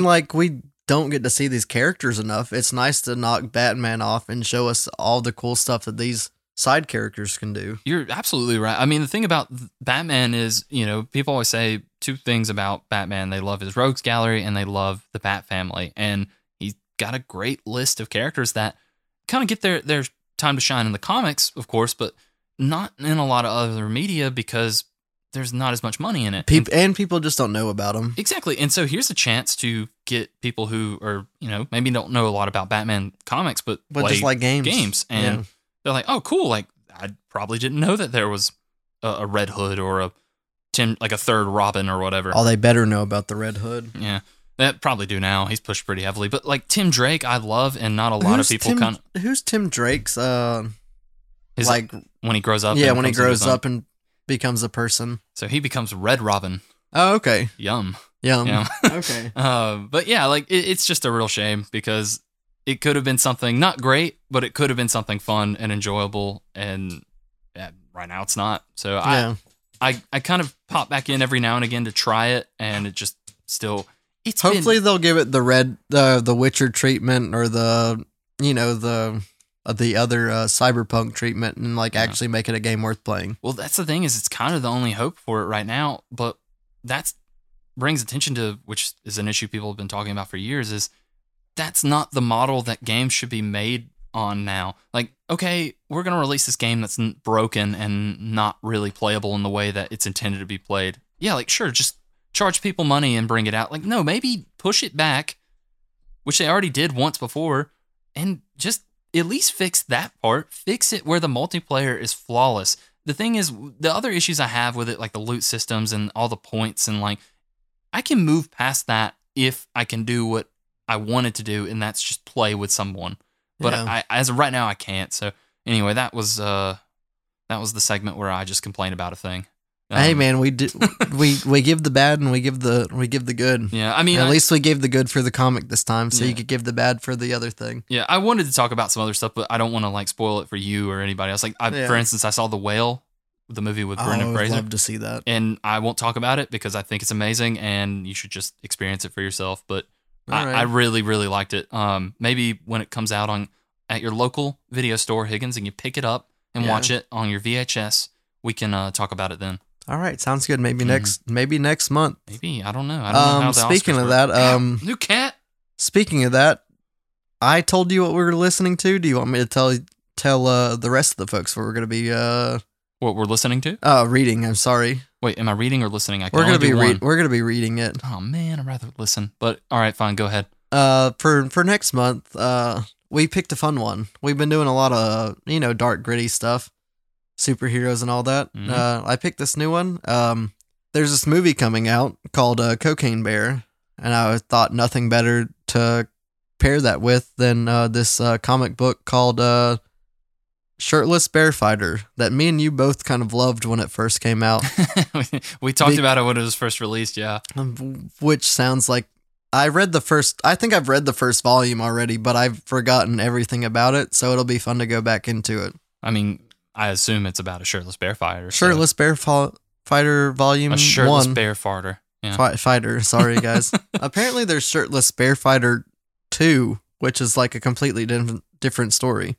like we don't get to see these characters enough. It's nice to knock Batman off and show us all the cool stuff that these side characters can do. You're absolutely right. I mean, the thing about Batman is, you know, people always say two things about Batman. They love his rogues gallery and they love the Bat family. And he's got a great list of characters that kind of get their time to shine in the comics, of course, but not in a lot of other media because there's not as much money in it. And people just don't know about them. Exactly. And so here's a chance to get people who are, you know, maybe don't know a lot about Batman comics, but play just like games. And they're like, oh, cool. Like, I probably didn't know that there was a Red Hood or a Tim, like a third Robin or whatever. Oh, they better know about the Red Hood. Yeah. They probably do now. He's pushed pretty heavily. But like Tim Drake, I love, and not a lot of people kind of. Who's Tim Drake's? Like when he grows up. Yeah, when he grows up and becomes a person. So he becomes Red Robin. Oh, okay. Yum. Okay. But yeah, like it's just a real shame because it could have been something not great, but it could have been something fun and enjoyable. And right now it's not. So I kind of pop back in every now and again to try it, and it just still. Hopefully they'll give it the the Witcher treatment or the other cyberpunk treatment and actually make it a game worth playing. Well, that's the thing is it's kind of the only hope for it right now, but that brings attention to, which is an issue people have been talking about for years, is that's not the model that games should be made on now. Like, okay, we're going to release this game that's broken and not really playable in the way that it's intended to be played. Yeah, like sure, just charge people money and bring it out. Like, no, maybe push it back, which they already did once before, and just at least fix that part. Fix it where the multiplayer is flawless. The thing is, the other issues I have with it, like the loot systems and all the points, and like, I can move past that if I can do what I wanted to do, and that's just play with someone. But I, as of right now, I can't. So anyway, that was the segment where I just complained about a thing. Hey man, we do we give the bad and we give the good. Yeah, I mean, at least we gave the good for the comic this time, so you could give the bad for the other thing. Yeah, I wanted to talk about some other stuff, but I don't want to spoil it for you or anybody else. For instance, I saw The Whale, the movie with Brendan Fraser. I would love to see that, and I won't talk about it because I think it's amazing, and you should just experience it for yourself. But I really, really liked it. Maybe when it comes out at your local video store, Higgins, and you pick it up and watch it on your VHS, we can talk about it then. All right, sounds good. Maybe next month. Maybe, I don't know. I don't know how the speaking Oscars of that, new cat. Speaking of that, I told you what we were listening to. Do you want me to tell the rest of the folks what we're going to be what we're listening to? Reading. I'm sorry. Wait, am I reading or listening? We're going to be reading it. Oh man, I'd rather listen. But all right, fine. Go ahead. For next month, we picked a fun one. We've been doing a lot of dark, gritty stuff. Superheroes and all that. Mm-hmm. I picked this new one. There's this movie coming out called Cocaine Bear, and I thought nothing better to pair that with than this comic book called Shirtless Bear Fighter that me and you both kind of loved when it first came out. We talked about it when it was first released, yeah. Which sounds like I think I've read the first volume already, but I've forgotten everything about it, so it'll be fun to go back into it. I mean, I assume it's about a shirtless bear fighter. Shirtless Bear Fighter Volume 1. A shirtless bear farter. Yeah. Fighter. Sorry, guys. Apparently there's Shirtless Bear Fighter 2, which is a completely different story.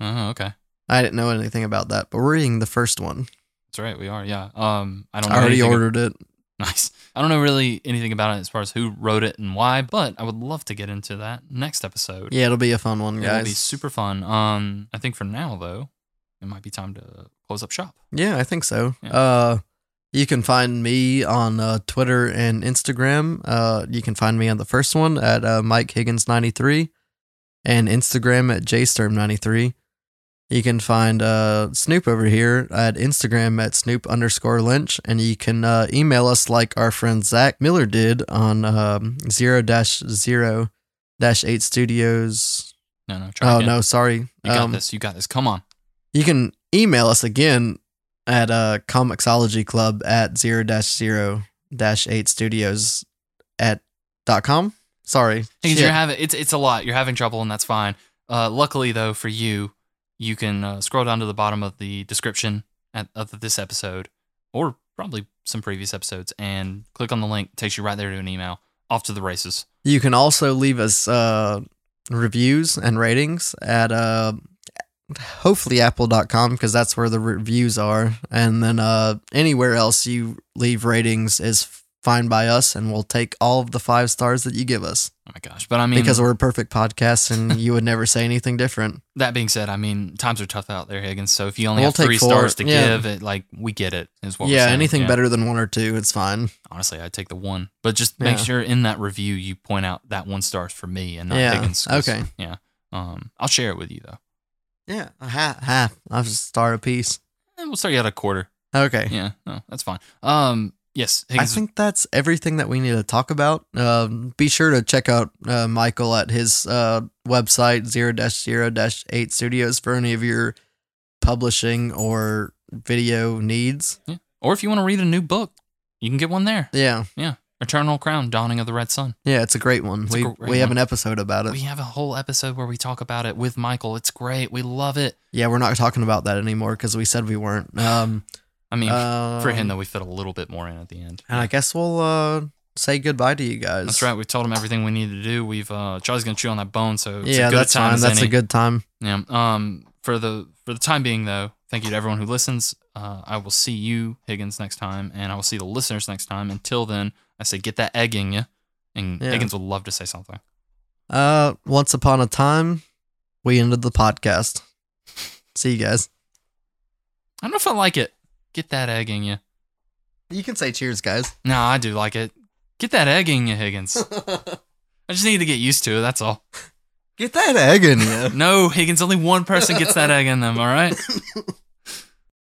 Oh, okay. I didn't know anything about that, but we're reading the first one. That's right, we are, yeah. I already ordered it. Nice. I don't know really anything about it as far as who wrote it and why, but I would love to get into that next episode. Yeah, it'll be a fun one, guys. It'll be super fun. I think for now, though, it might be time to close up shop. Yeah, I think so. Yeah. You can find me on Twitter and Instagram. You can find me on the first one at MikeHiggins93 and Instagram at JSterm93. You can find Snoop over here at Instagram at Snoop_Lynch, and you can email us like our friend Zach Miller did on 0-0-8 Studios. No, try again. Oh, no, sorry. You got this. You got this. Come on. You can email us again at Comixology Club at 0-0-8 Studios .com. Sorry. It's a lot. You're having trouble, and that's fine. Luckily, though, for you, you can scroll down to the bottom of the description of this episode, or probably some previous episodes, and click on the link. It takes you right there to an email. off to the races. You can also leave us reviews and ratings at hopefully apple.com, because that's where the reviews are. And then anywhere else you leave ratings is fine by us, and we'll take all of the 5 stars that you give us. Oh my gosh. But I mean, because we're a perfect podcast and you would never say anything different. That being said, I mean, times are tough out there, Higgins. So if you only have 3 stars to give it, like, we get it, is what we're saying. Anything better than 1 or 2, it's fine. Honestly, I'd take the 1, but just make sure in that review you point out that 1 star's for me and not Higgins. Okay. Yeah. I'll share it with you though. Yeah, half. I'll just start a piece. We'll start you at a quarter. Okay. Yeah, no, that's fine. Yes. I think that's everything that we need to talk about. Be sure to check out Michael at his website, 0-0-8 Studios, for any of your publishing or video needs. Yeah. Or if you want to read a new book, you can get one there. Yeah. Yeah. Eternal Crown, Dawning of the Red Sun. Yeah, it's a great one. We have an episode about it. We have a whole episode where we talk about it with Michael. It's great. We love it. Yeah, we're not talking about that anymore because we said we weren't. I mean, for him, though, we fit a little bit more in at the end. And I guess we'll say goodbye to you guys. That's right. We've told him everything we needed to do. We've Charlie's going to chew on that bone, so it's a good time. Fine. That's a good time. Yeah. For the time being, though, thank you to everyone who listens. I will see you, Higgins, next time, and I will see the listeners next time. Until then, I say get that egg in you, and Higgins would love to say something. Once upon a time, we ended the podcast. See you guys. I don't know if I like it. Get that egg in you. You can say cheers, guys. No, I do like it. Get that egg in you, Higgins. I just need to get used to it, that's all. Get that egg in you. No, Higgins, only one person gets that egg in them, all right?